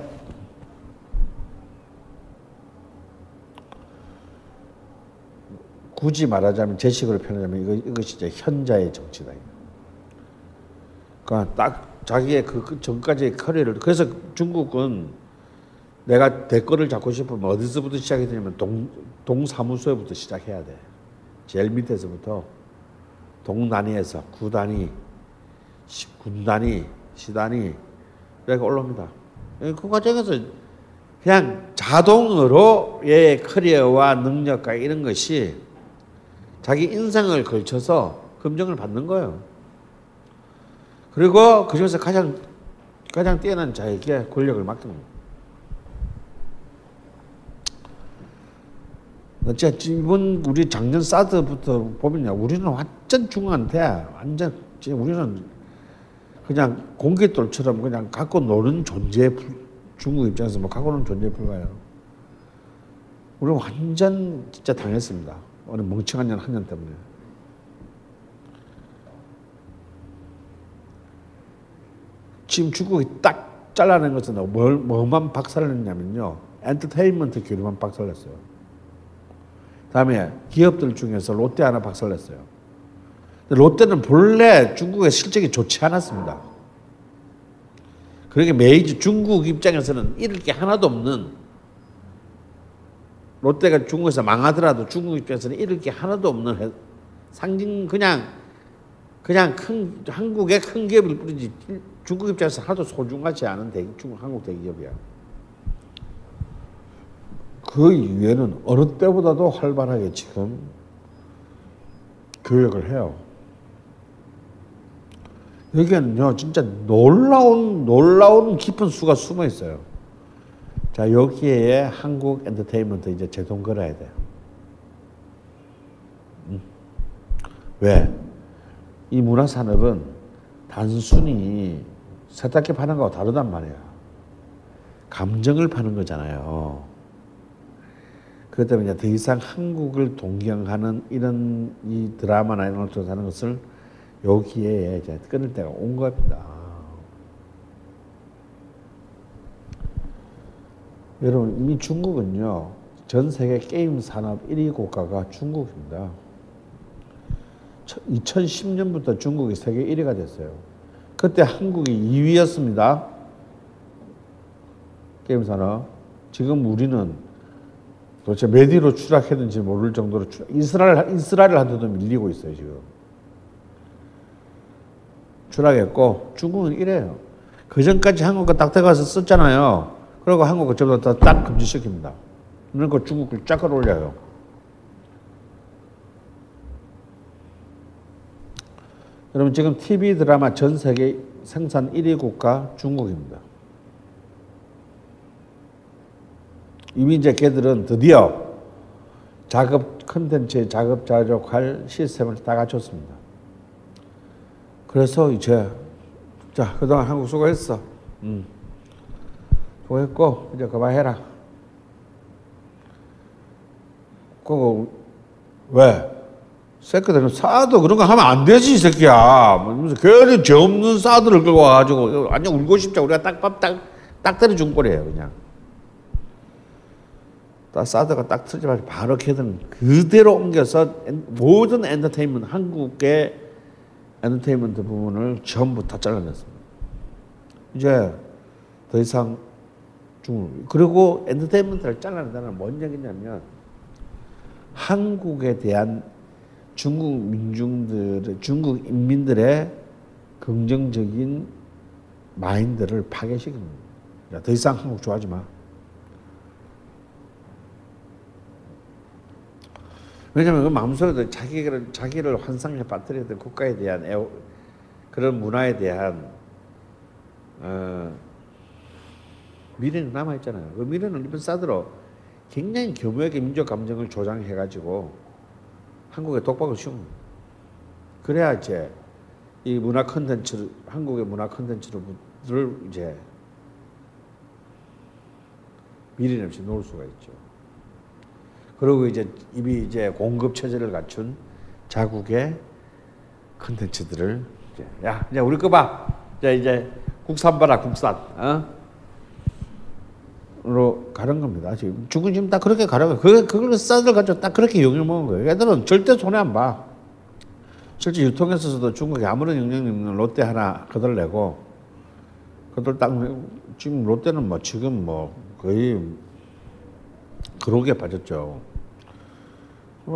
굳이 말하자면, 제식으로 표현하자면, 이것이 이제 현자의 정치다. 그러니까 딱 자기의 그 전까지의 커리어를, 그래서 중국은 내가 대권을 잡고 싶으면 어디서부터 시작해야 되냐면 동사무소에부터 시작해야 돼. 제일 밑에서부터 동단위에서 구단위, 군단위, 시단위 이렇게 올라옵니다. 그 과정에서 그냥 자동으로 얘의 커리어와 능력과 이런 것이 자기 인생을 걸쳐서 검증을 받는 거예요. 그리고 그중에서 가장 뛰어난 자에게 권력을 맡기는 거예요. 진짜 이번 우리 작년 사드부터 보면요, 우리는 완전 중국한테 완전 지금 우리는 그냥 공깃돌처럼 그냥 갖고 노는 존재, 중국 입장에서 뭐 갖고 노는 존재에 불과해요. 우리 완전 진짜 당했습니다. 어느 멍청한 년 때문에. 지금 중국이 딱 잘라낸 것은 뭐만 박살냈냐면요. 엔터테인먼트 교류만 박살냈어요. 다음에 기업들 중에서 롯데 하나 박살냈어요. 롯데는 본래 중국의 실적이 좋지 않았습니다. 그러니까 메이지 중국 입장에서는 잃을 게 하나도 없는, 롯데가 중국에서 망하더라도 중국 입장에서는 잃을 게 하나도 없는 상징, 그냥 큰 한국의 큰 기업일 뿐이지 중국 입장에서 하도 소중하지 않은 대기, 중국 한국 대기업이야. 그 이외에는 어느 때보다도 활발하게 지금 교역을 해요. 여기에는요, 진짜 놀라운 깊은 수가 숨어 있어요. 자, 여기에 한국 엔터테인먼트 이제 제 돈 걸어야 돼요. 왜? 이 문화산업은 단순히 세탁기 파는 거하고 다르단 말이에요. 감정을 파는 거잖아요. 그것 때문에 더 이상 한국을 동경하는 이런 이 드라마나 이런 걸 조사하는 것을 여기에 이제 끊을 때가 온 겁니다. 여러분, 이미 중국은요, 전 세계 게임 산업 1위 국가가 중국입니다. 2010년부터 중국이 세계 1위가 됐어요. 그때 한국이 2위였습니다. 게임 산업. 지금 우리는 도대체 몇 위로 추락했는지 모를 정도로 이스라엘한테도 밀리고 있어요, 지금. 추락했고, 중국은 이래요. 그 전까지 한국과 딱 들어가서 썼잖아요. 그리고 한국과 저보다 딱 금지시킵니다. 그러니까 중국을 쫙 끌어올려요. 여러분, 지금 TV 드라마 전 세계 생산 1위 국가 중국입니다. 이미 이제 걔들은 드디어 컨텐츠에 자급자족할 시스템을 다 갖췄습니다. 그래서 이제, 자, 그동안 한국 수고했어. 수고했고, 이제 그만해라. 그거, 왜? 새끼들은 싸도 그런 거 하면 안 되지, 이 새끼야. 그러면서 괜히 죄 없는 싸들을 끌고 와가지고, 완전 울고 싶죠. 우리가 딱 때려준 꼴이에요, 그냥. 사드가 딱 틀리면 바로 걔들은 그대로 옮겨서 모든 엔터테인먼트, 한국의 엔터테인먼트 부분을 전부 다 잘라냈습니다. 이제 더 이상 중국, 그리고 엔터테인먼트를 잘라낸다는 뭔 얘기냐면 한국에 대한 중국 인민들의 긍정적인 마인드를 파괴시킵니다. 야, 더 이상 한국 좋아하지 마. 왜냐면 그 마음속에도 자기를 환상에 빠뜨리던 국가에 대한 그런 문화에 대한 미래는 남아있잖아요. 그 미래는 이번 사드로 굉장히 교묘하게 민족 감정을 조장해가지고 한국에 독박을 씌운 거예요. 그래야 이제 이 문화 컨텐츠를, 한국의 문화 컨텐츠를 이제 미련 없이 놓을 수가 있죠. 그리고 이제 이미 이제 공급 체제를 갖춘 자국의 콘텐츠들을 이제, 야, 이제 우리 거 봐. 이제 국산 봐라, 국산. 로 가는 겁니다. 지금 중국은 지금 딱 그렇게 가려고. 그걸 싸들 가지고 딱 그렇게 영향 먹은 거예요. 애들은 절대 손해 안 봐. 실제 유통에 있어서도 중국이 아무런 영향이 없는 롯데 하나 거덜내고, 지금 롯데는 거의 그러게 빠졌죠.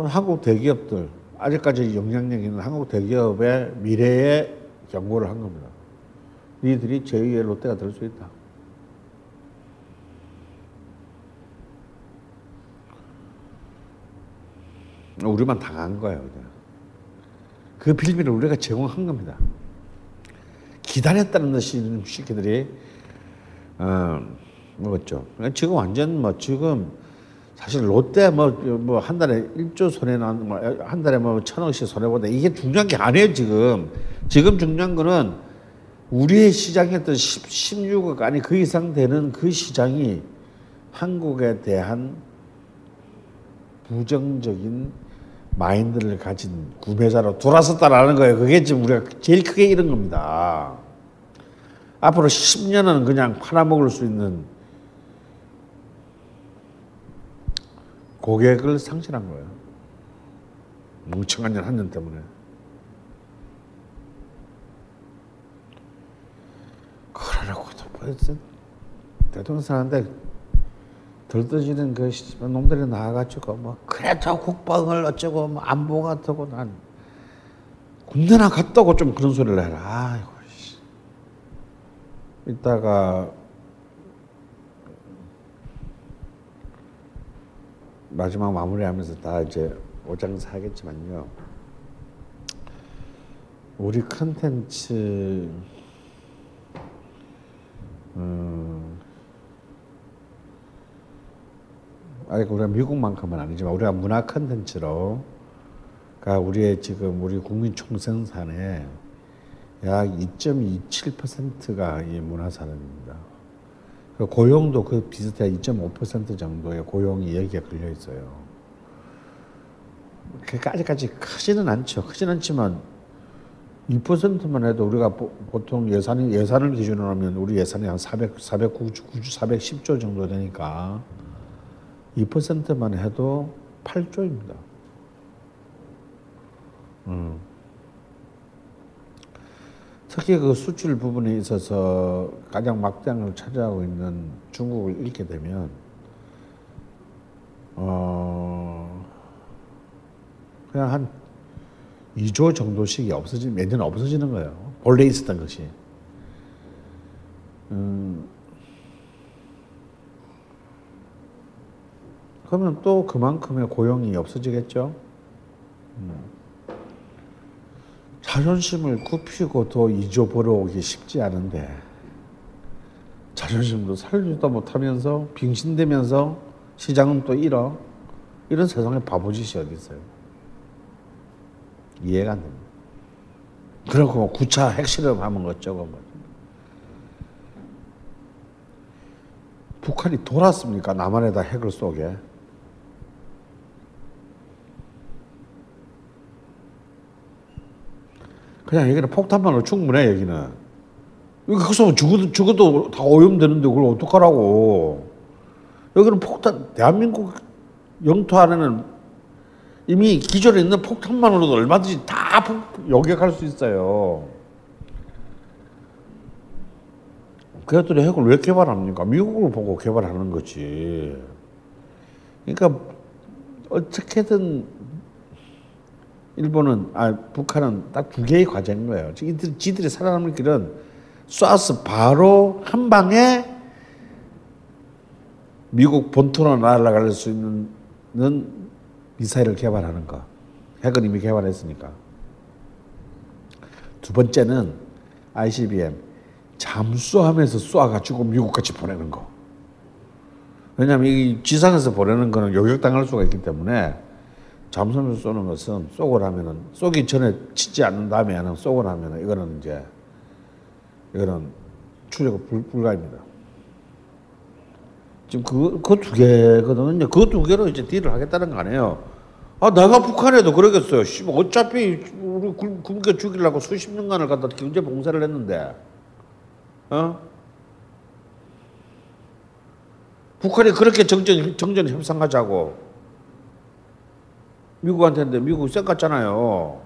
한국 대기업들, 아직까지 영향력 있는 한국 대기업의 미래에 경고를 한 겁니다. 니들이 제2의 롯데가 될 수 있다. 우리만 당한 거예요, 그냥. 그 빌미를 우리가 제공한 겁니다. 기다렸다는 듯이 시키들이 먹었죠. 지금 완전 지금 사실 롯데 한 달에 1조 손해 나는 한 달에 1,000억씩 손해 보다 이게 중요한 게 아니에요, 지금. 지금 중요한 거는 우리의 시장이었던 16억 아니 그 이상 되는 그 시장이 한국에 대한 부정적인 마인드를 가진 구매자로 돌아섰다라는 거예요. 그게 지금 우리가 제일 크게 잃은 겁니다. 앞으로 10년은 그냥 팔아먹을 수 있는 고객을 상실한 거예요. 멍청한 년 한 년 때문에. 그러라고도 벌써 대통령 사는데 들떠지는 그 놈들이 나와가지고 뭐 그래도 국방을 어쩌고 뭐 안보가 어쩌고 난 군대나 갔다고 좀 그런 소리를 해라. 아이고 씨. 이따가 마지막 마무리하면서 다 이제 오장사 하겠지만요. 우리 컨텐츠 아니 우리가 미국만큼은 아니지만 우리가 문화 컨텐츠로 그러니까 우리의 지금 우리 국민 총생산의 약 2.27%가 이 문화 산업입니다. 고용도 그 비슷해 2.5% 정도의 고용이 여기에 걸려 있어요. 그러니까 아직까지 크지는 않죠. 크지는 않지만 2%만 해도 우리가 보통 예산을 기준으로 하면 우리 예산이 한 410조 정도 되니까 2%만 해도 8조입니다. 특히 그 수출 부분에 있어서 가장 막대항을 차지하고 있는 중국을 잃게 되면 그냥 한 2조 정도씩이 매년 없어지는 거예요. 본래 있었던 것이. 그러면 또 그만큼의 고용이 없어지겠죠. 자존심을 굽히고 더 2조 벌어오기 쉽지 않은데 자존심도 살지도 못하면서 빙신되면서 시장은 또 잃어. 이런 세상에 바보짓이 어디 있어요. 이해가 안 됩니다. 그렇고 9차 핵실험하면 어쩌고 뭐. 북한이 돌았습니까? 남한에다 핵을 쏘게. 그냥 여기는 폭탄만으로 충분해, 여기는. 여기 쏘면 죽어도 다 오염되는데 그걸 어떡하라고. 여기는 폭탄, 대한민국 영토 안에는 이미 기존에 있는 폭탄만으로도 얼마든지 다 요격할 수 있어요. 그것들이 핵을 왜 개발합니까? 미국을 보고 개발하는 거지. 그러니까 어떻게든 일본은 북한은 딱 두 개의 과제인 거예요. 지들이 살아남는 길은 쏴서 바로 한 방에 미국 본토로 날아갈 수 있는 미사일을 개발하는 거. 핵은 이미 개발했으니까. 두 번째는 ICBM. 잠수하면서 쏴가지고 미국같이 보내는 거. 왜냐하면 이 지상에서 보내는 거는 요격당할 수가 있기 때문에 잠수하면서 쏘는 것은 쏘기 전에 치지 않는 다음에 쏘고 나면은 이거는 추적 불가입니다. 지금 그 두 개거든요. 그 두 개로 이제 딜을 하겠다는 거 아니에요. 아, 내가 북한에도 그러겠어요. 어차피 우리 굶겨 죽이려고 수십 년간을 갖다 경제 봉쇄를 했는데. 북한이 그렇게 정전 협상하자고 미국한테 했는데 미국 쌩 같잖아요.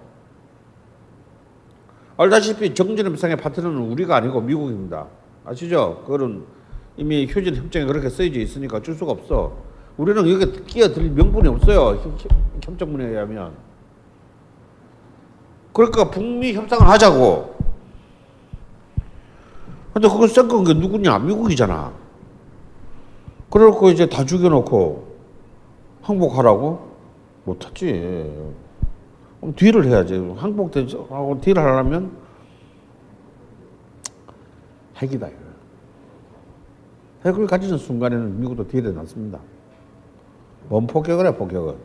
알다시피 정전 협상의 파트너는 우리가 아니고 미국입니다. 아시죠? 그거는 이미 휴전 협정에 그렇게 쓰여져 있으니까 줄 수가 없어. 우리는 여기 끼어들 명분이 없어요. 협정문에 의하면. 그러니까 북미 협상을 하자고. 근데 그걸 쌩끈 게 누구냐? 미국이잖아. 그래놓고 이제 다 죽여놓고 항복하라고? 못하지. 그럼 딜을 해야지. 항복하고 딜을 하려면 핵이다. 핵을 가지는 순간에는 미국도 딜에 났습니다. 뭔 폭격을 해, 폭격을.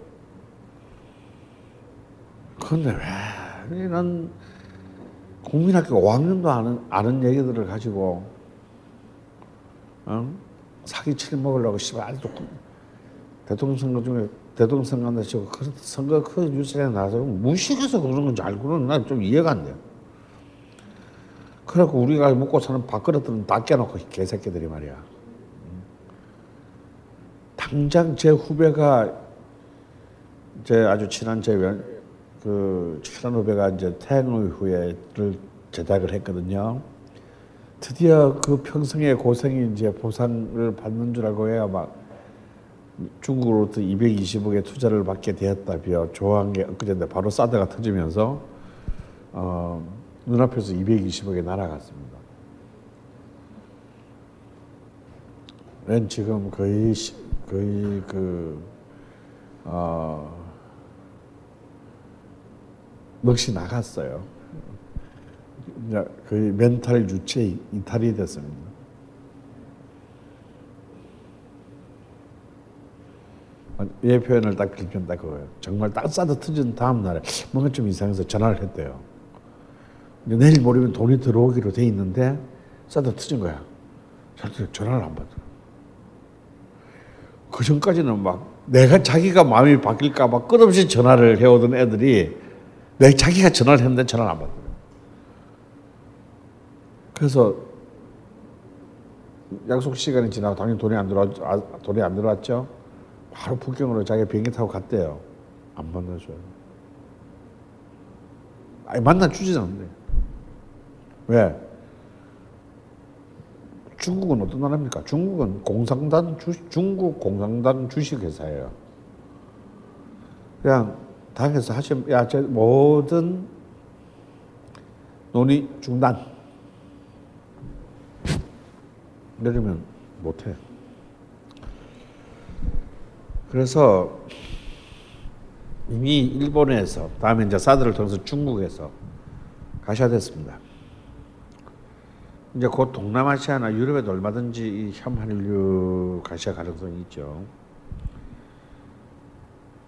근데 왜 이런 국민학교 5학년도 아는 얘기들을 가지고 사기칠 먹으려고 아직도 대통령 선거 중에 대통령 선거 한다 치고 그 선거 그 뉴스에 나와서 무식해서 그런 건지 알고는 난 좀 이해가 안 돼요. 그래갖고 우리가 먹고 사는 밥그릇들은 다 깨놓고 개새끼들이 말이야. 당장 제 후배가 제 아주 친한 친한 후배가 이제 태행의 후예를 제작을 했거든요. 드디어 그 평생의 고생이 이제 보상을 받는 줄 알고 해야 막 중국으로부터 220억의 투자를 받게 되었다며 좋아한 게 엊그제인데 바로 사드가 터지면서 눈앞에서 220억이 날아갔습니다. 웬 지금 거의 넋이 나갔어요. 거의 멘탈 유체 이탈이 됐습니다. 얘 표현을 딱 빌면 딱 그거예요. 정말 딱 싸도 터진 다음 날에 뭔가 좀 이상해서 전화를 했대요. 내일 모레면 돈이 들어오기로 돼 있는데 싸도 터진 거야. 전화를 안 받더라. 그 전까지는 막 내가 자기가 마음이 바뀔까 봐 끝없이 전화를 해오던 애들이 자기가 전화를 했는데 전화를 안 받더라. 그래서 약속 시간이 지나고 당연히 돈이 안 들어왔죠. 바로 북경으로 자기가 비행기 타고 갔대요. 안 만나줘요. 아니, 만나주진 않는데. 왜? 중국은 어떤 나라입니까? 중국은 중국 공산당 주식회사예요. 그냥 당에서 제 모든 논의 중단. 이러면 못해. 그래서 이미 일본에서, 다음에 이제 사드를 통해서 중국에서 가시화됐습니다. 이제 곧 동남아시아나 유럽에도 얼마든지 이 혐한류 가시화 가능성이 있죠.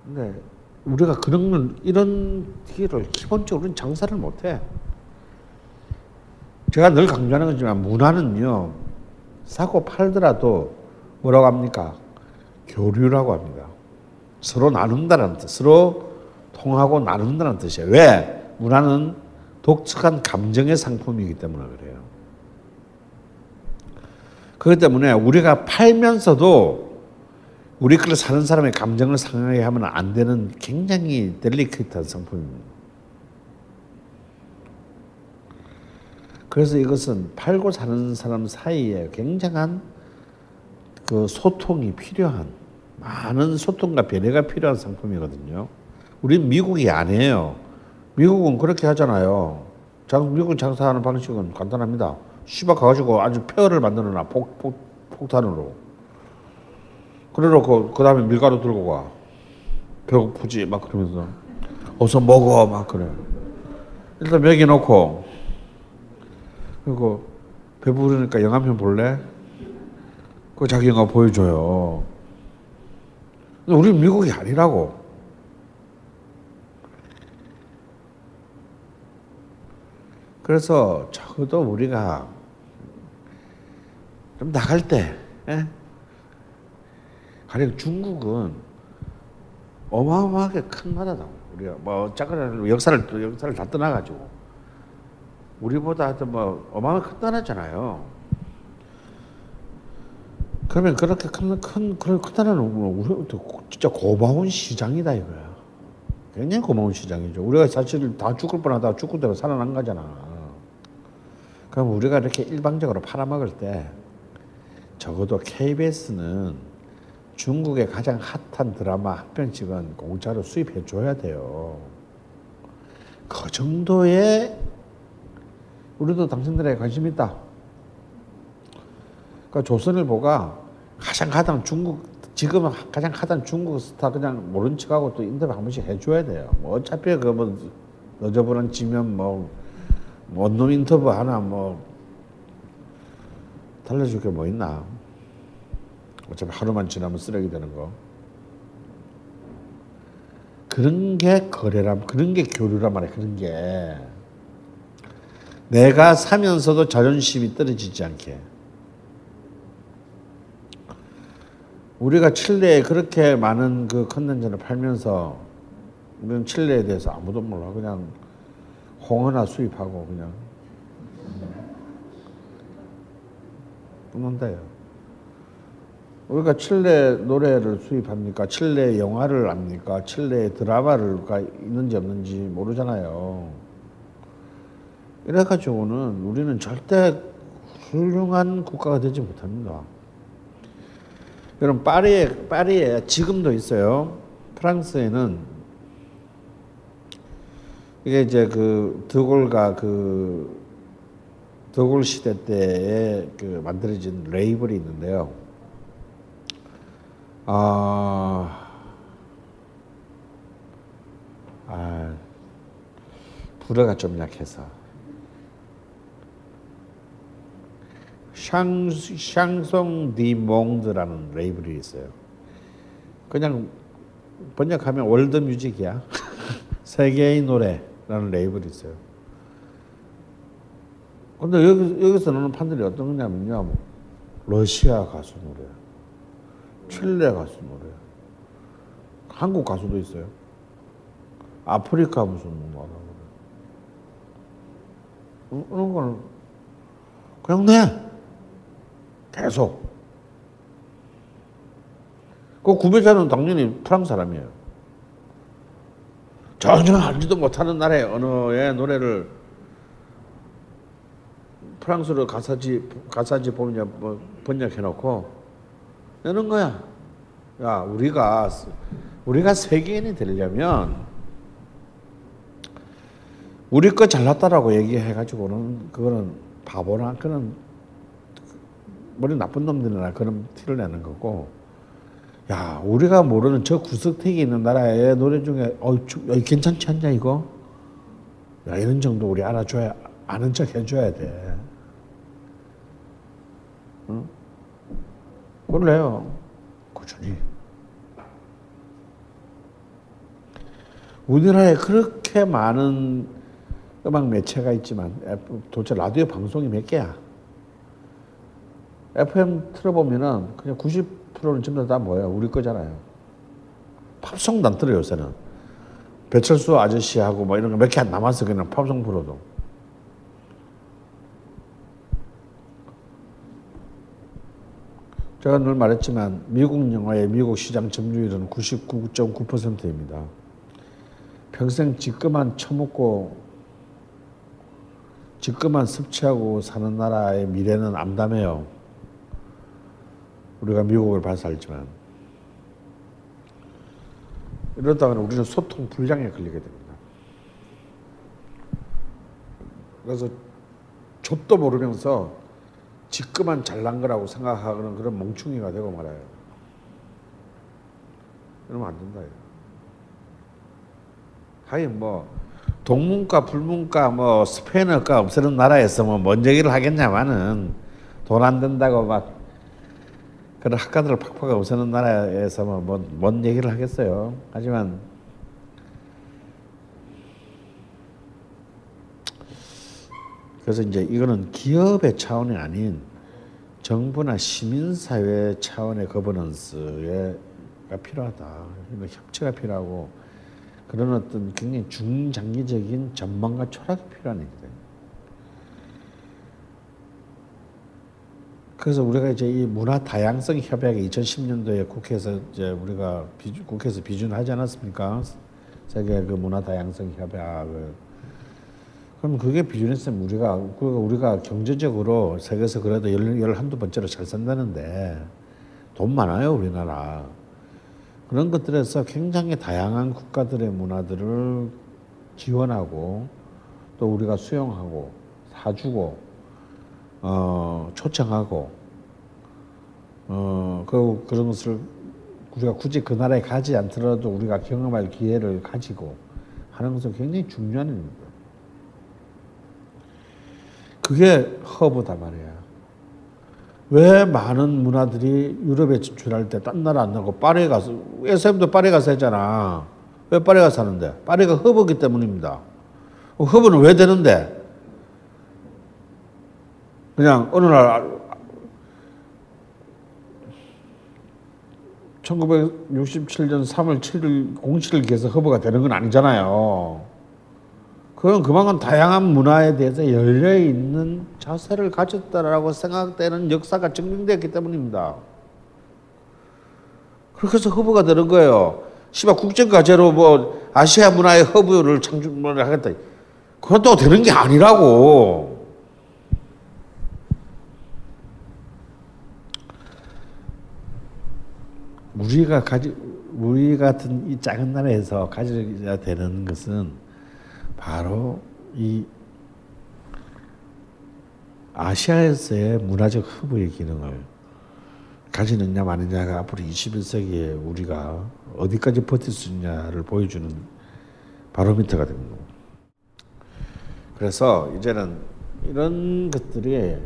근데 우리가 그런 이런 기회를 기본적으로는 장사를 못해. 제가 늘 강조하는 거지만 문화는요, 사고 팔더라도 뭐라고 합니까? 교류라고 합니다. 서로 나눈다는 뜻, 서로 통하고 나눈다는 뜻이에요. 왜? 문화는 독특한 감정의 상품이기 때문에 그래요. 그렇기 때문에 우리가 팔면서도 우리 걸 사는 사람의 감정을 상하게 하면 안 되는 굉장히 델리케이트한 상품입니다. 그래서 이것은 팔고 사는 사람 사이에 굉장한 그 소통이 필요한, 많은 소통과 배려가 필요한 상품이거든요. 우린 미국이 아니에요. 미국은 그렇게 하잖아요. 미국 장사하는 방식은 간단합니다. 시박 가가지고 아주 폐허를 만들어놔, 폭탄으로. 그래놓고 그 다음에 밀가루 들고 가. 배고프지? 막 그러면서 어서 먹어! 막 그래. 일단 먹여놓고, 그리고 배부르니까 영화 편 볼래? 그 자기 영화 보여줘요. 근데 우리 미국이 아니라고. 그래서 적어도 우리가 좀 나갈 때, 가령 중국은 어마어마하게 큰 나라다. 우리가 뭐 작은 역사를 다 떠나가지고 우리보다 어마어마하게 큰 나라잖아요. 그러면 그렇게 큰 나라는 우리 진짜 고마운 시장이다 이거야. 굉장히 고마운 시장이죠. 우리가 사실 다 죽을 뻔하다 죽고 대로 살아난 거잖아. 그럼 우리가 이렇게 일방적으로 팔아먹을 때 적어도 KBS는 중국의 가장 핫한 드라마 한 편씩은 공짜로 수입해줘야 돼요. 그 정도의 우리도 당신들에게 관심이 있다. 그러니까 조선일보가 지금은 가장 핫한 중국 스타 그냥 모른 척하고 또 인터뷰 한 번씩 해줘야 돼요. 뭐 어차피 너저분한 지면 원룸 인터뷰 하나 달래줄 게 뭐 있나. 어차피 하루만 지나면 쓰레기 되는 거. 그런 게 거래란, 그런 게 교류란 말이야. 그런 게 내가 사면서도 자존심이 떨어지지 않게. 우리가 칠레에 그렇게 많은 그 컨텐츠를 팔면서 우리는 칠레에 대해서 아무도 몰라. 그냥 홍어나 수입하고 그냥 뿜는다요. 우리가 칠레 노래를 수입합니까? 칠레 영화를 압니까? 칠레 드라마를 있는지 없는지 모르잖아요. 이래가지고는 우리는 절대 훌륭한 국가가 되지 못합니다. 여러분, 파리에 지금도 있어요. 프랑스에는 이게 이제 그 드골과 그 드골 시대 때에 그 만들어진 레이블이 있는데요. 불어가 좀 약해서 샹송 디 몽드라는 레이블이 있어요. 그냥 번역하면 월드 뮤직이야. 세계의 노래라는 레이블이 있어요. 근데 여기서 나오는 판들이 어떤 거냐면요. 뭐 러시아 가수 노래, 칠레 가수 노래, 한국 가수도 있어요. 아프리카 무슨 뭐 노래. 그런 건 그냥 내 계속. 그 구매자는 당연히 프랑스 사람이에요. 전혀 알지도 못하는 나라의 언어의 노래를 프랑스로 가사지 번역해놓고 내는 거야. 야, 우리가 세계인이 되려면 우리 거 잘났다라고 얘기해가지고는 그거는 바보나 그런 머리 나쁜 놈들이나 그런 티를 내는 거고. 야, 우리가 모르는 저 구석탱이 있는 나라의 노래 중에 괜찮지 않냐 이거? 야, 이런 정도 우리 알아줘야, 아는 척 해줘야 돼. 응? 몰라요. 꾸준히. 우리나라에 그렇게 많은 음악 매체가 있지만 도대체 라디오 방송이 몇 개야? FM 틀어보면은 그냥 90%는 전부 다 뭐예요? 우리 거잖아요. 팝송도 안 틀어요, 요새는. 배철수 아저씨하고 뭐 이런 거 몇 개 안 남았어, 그냥 팝송 프로도. 제가 늘 말했지만 미국 영화의 미국 시장 점유율은 99.9%입니다. 평생 집그만 처먹고 집그만 섭취하고 사는 나라의 미래는 암담해요. 우리가 미국을 봐서 알지만. 이러다가는 우리는 소통 불량에 걸리게 됩니다. 그래서 좆도 모르면서 지금만 잘난 거라고 생각하는 그런 멍충이가 되고 말아요. 이러면 안 된다. 하긴 뭐 동문과 불문과 뭐 스페인어과 없애는 나라에서 뭐 뭔 얘기를 하겠냐마는 돈 안 된다고 막 그런 학과들을 팍팍 없애는 나라에서 뭐 뭔 얘기를 하겠어요. 하지만 그래서 이제 이거는 기업의 차원이 아닌 정부나 시민사회 차원의 거버넌스가 필요하다. 협치가 필요하고 그런 어떤 굉장히 중장기적인 전망과 철학이 필요한 얘기예요. 그래서 우리가 이제 이 문화 다양성 협약이 2010년도에 국회에서 이제 우리가 국회에서 비준하지 않았습니까? 세계 그 문화 다양성 협약을. 그럼 그게 비준했으면 우리가 경제적으로 세계에서 그래도 11~12번째로 잘 산다는데 돈 많아요, 우리나라. 그런 것들에서 굉장히 다양한 국가들의 문화들을 지원하고 또 우리가 수용하고 사주고 초청하고 그런 것을 우리가 굳이 그 나라에 가지 않더라도 우리가 경험할 기회를 가지고 하는 것은 굉장히 중요한 일입니다. 그게 허브다 말이야. 왜 많은 문화들이 유럽에 진출할 때 딴 나라 안 나고 파리에 가서, SM도 파리에 가서 했잖아. 왜 파리에 가서 하는데? 파리가 허브이기 때문입니다. 허브는 왜 되는데? 그냥 어느 날 1967년 3월 7일 07을 기해서 허브가 되는 건 아니잖아요. 그건 그만큼 다양한 문화에 대해서 열려있는 자세를 가졌다라고 생각되는 역사가 증명되었기 때문입니다. 그렇게 해서 허브가 되는 거예요. 시바 국정과제로 뭐 아시아 문화의 허브를 창조를 하겠다. 그건 또 되는 게 아니라고. 우리 같은 이 작은 나라에서 가져야 되는 것은 바로 이 아시아에서의 문화적 허브의 기능을 가지느냐 마느냐가 앞으로 21세기에 우리가 어디까지 버틸 수 있냐를 보여주는 바로미터가 됩니다. 그래서 이제는 이런 것들이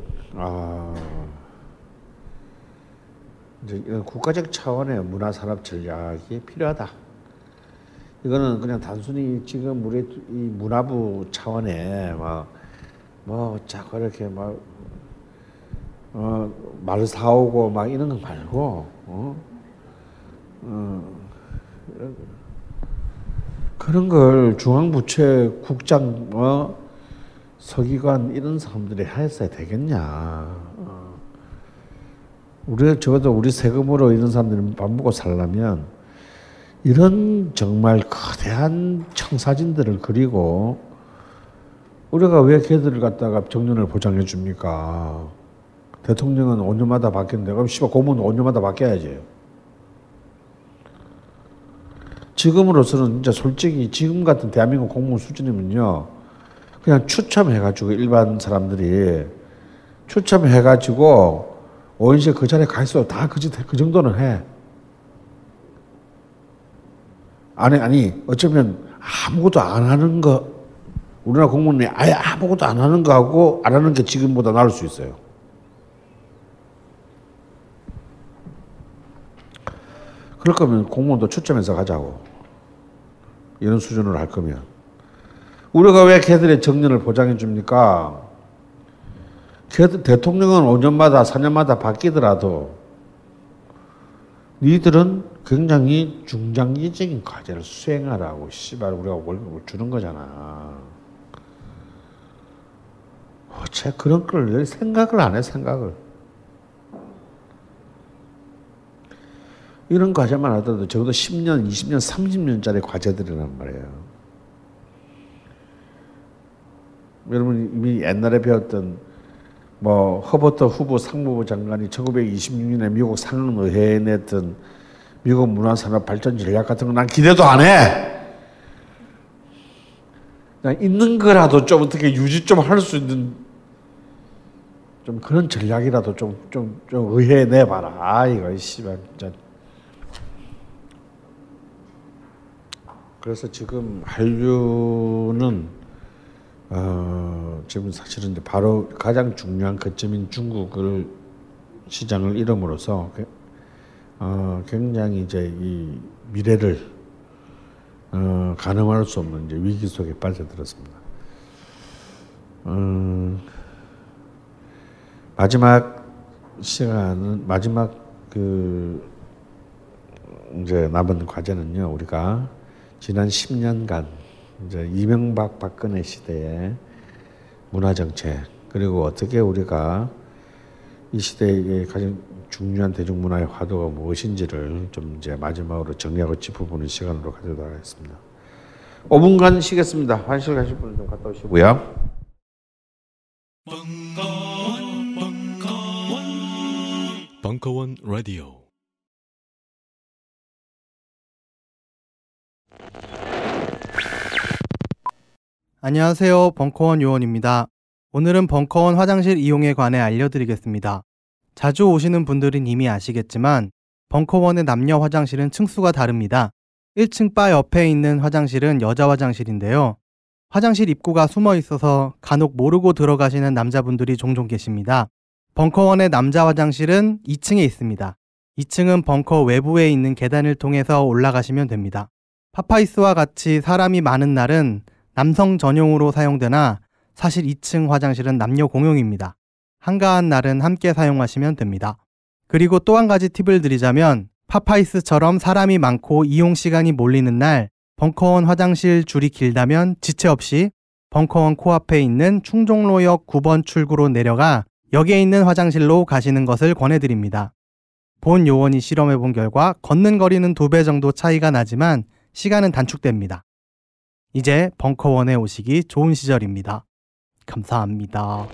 이제 이런 국가적 차원의 문화산업 전략이 필요하다. 이거는 그냥 단순히 지금 우리 이 문화부 차원에 뭐 자꾸 이렇게 막 말 사오고 막 이런 거 말고 그런 걸 중앙부채 국장 서기관 이런 사람들이 했어야 되겠냐. 우리가 적어도 우리 세금으로 이런 사람들이 밥 먹고 살려면 이런 정말 거대한 청사진들을 그리고 우리가 왜 걔들을 갖다가 정년을 보장해 줍니까? 대통령은 5년마다 바뀌는데 그럼 씨발 고문은 5년마다 바뀌어야지. 지금으로서는 진짜 솔직히 지금 같은 대한민국 공무원 수준이면요 그냥 추첨해가지고 일반 사람들이 추첨해가지고 5인실 그 자리에 가 있어도 다 그 정도는 해. 아니 어쩌면 아무것도 안 하는 거 우리나라 공무원이 아예 아무것도 안 하는 거하고 안 하는 게 지금보다 나을 수 있어요. 그럴 거면 공무원도 추첨해서 가자고. 이런 수준으로 할 거면. 우리가 왜 걔들의 정년을 보장해 줍니까? 걔들 대통령은 5년마다 4년마다 바뀌더라도 니들은 굉장히 중장기적인 과제를 수행하라고 씨발 우리가 월급을 주는 거잖아. 어째 그런 걸 생각을 안 해 생각을. 이런 과제만 하더라도 적어도 10년, 20년, 30년짜리 과제들이란 말이에요. 여러분 이미 옛날에 배웠던 뭐 허버트 후보 상무부 장관이 1926년에 미국 상원의회에 냈던 미국 문화산업 발전 전략 같은 거 난 기대도 안 해. 그냥 있는 거라도 좀 어떻게 유지 좀 할 수 있는 좀 그런 전략이라도 좀 의회에 내봐라. 아 이거 씨발 진짜. 그래서 지금 한류는 지금 사실은 이제 바로 가장 중요한 거점인 중국을 시장을 잃음으로써 굉장히 이제 이 미래를 가늠할 수 없는 이제 위기 속에 빠져들었습니다. 마지막 시간은 마지막 그 이제 남은 과제는요 우리가 지난 10년간 이제 이명박 박근혜 시대의 문화정책 그리고 어떻게 우리가 이 시대의 가장 중요한 대중문화의 화두가 무엇인지를 좀 이제 마지막으로 정리하고 짚어보는 시간으로 가져다가 했습니다. 5분간 쉬겠습니다. 화장실 가실 분은 좀 갔다 오시고요. 벙커원 라디오 안녕하세요. 벙커원 요원입니다. 오늘은 벙커원 화장실 이용에 관해 알려드리겠습니다. 자주 오시는 분들은 이미 아시겠지만 벙커원의 남녀 화장실은 층수가 다릅니다. 1층 바 옆에 있는 화장실은 여자 화장실인데요. 화장실 입구가 숨어 있어서 간혹 모르고 들어가시는 남자분들이 종종 계십니다. 벙커원의 남자 화장실은 2층에 있습니다. 2층은 벙커 외부에 있는 계단을 통해서 올라가시면 됩니다. 파파이스와 같이 사람이 많은 날은 남성 전용으로 사용되나 사실 2층 화장실은 남녀 공용입니다. 한가한 날은 함께 사용하시면 됩니다. 그리고 또 한 가지 팁을 드리자면 파파이스처럼 사람이 많고 이용 시간이 몰리는 날 벙커원 화장실 줄이 길다면 지체 없이 벙커원 코앞에 있는 충종로역 9번 출구로 내려가 역에 있는 화장실로 가시는 것을 권해드립니다. 본 요원이 실험해본 결과 걷는 거리는 2배 정도 차이가 나지만 시간은 단축됩니다. 이제 벙커원에 오시기 좋은 시절입니다. 감사합니다.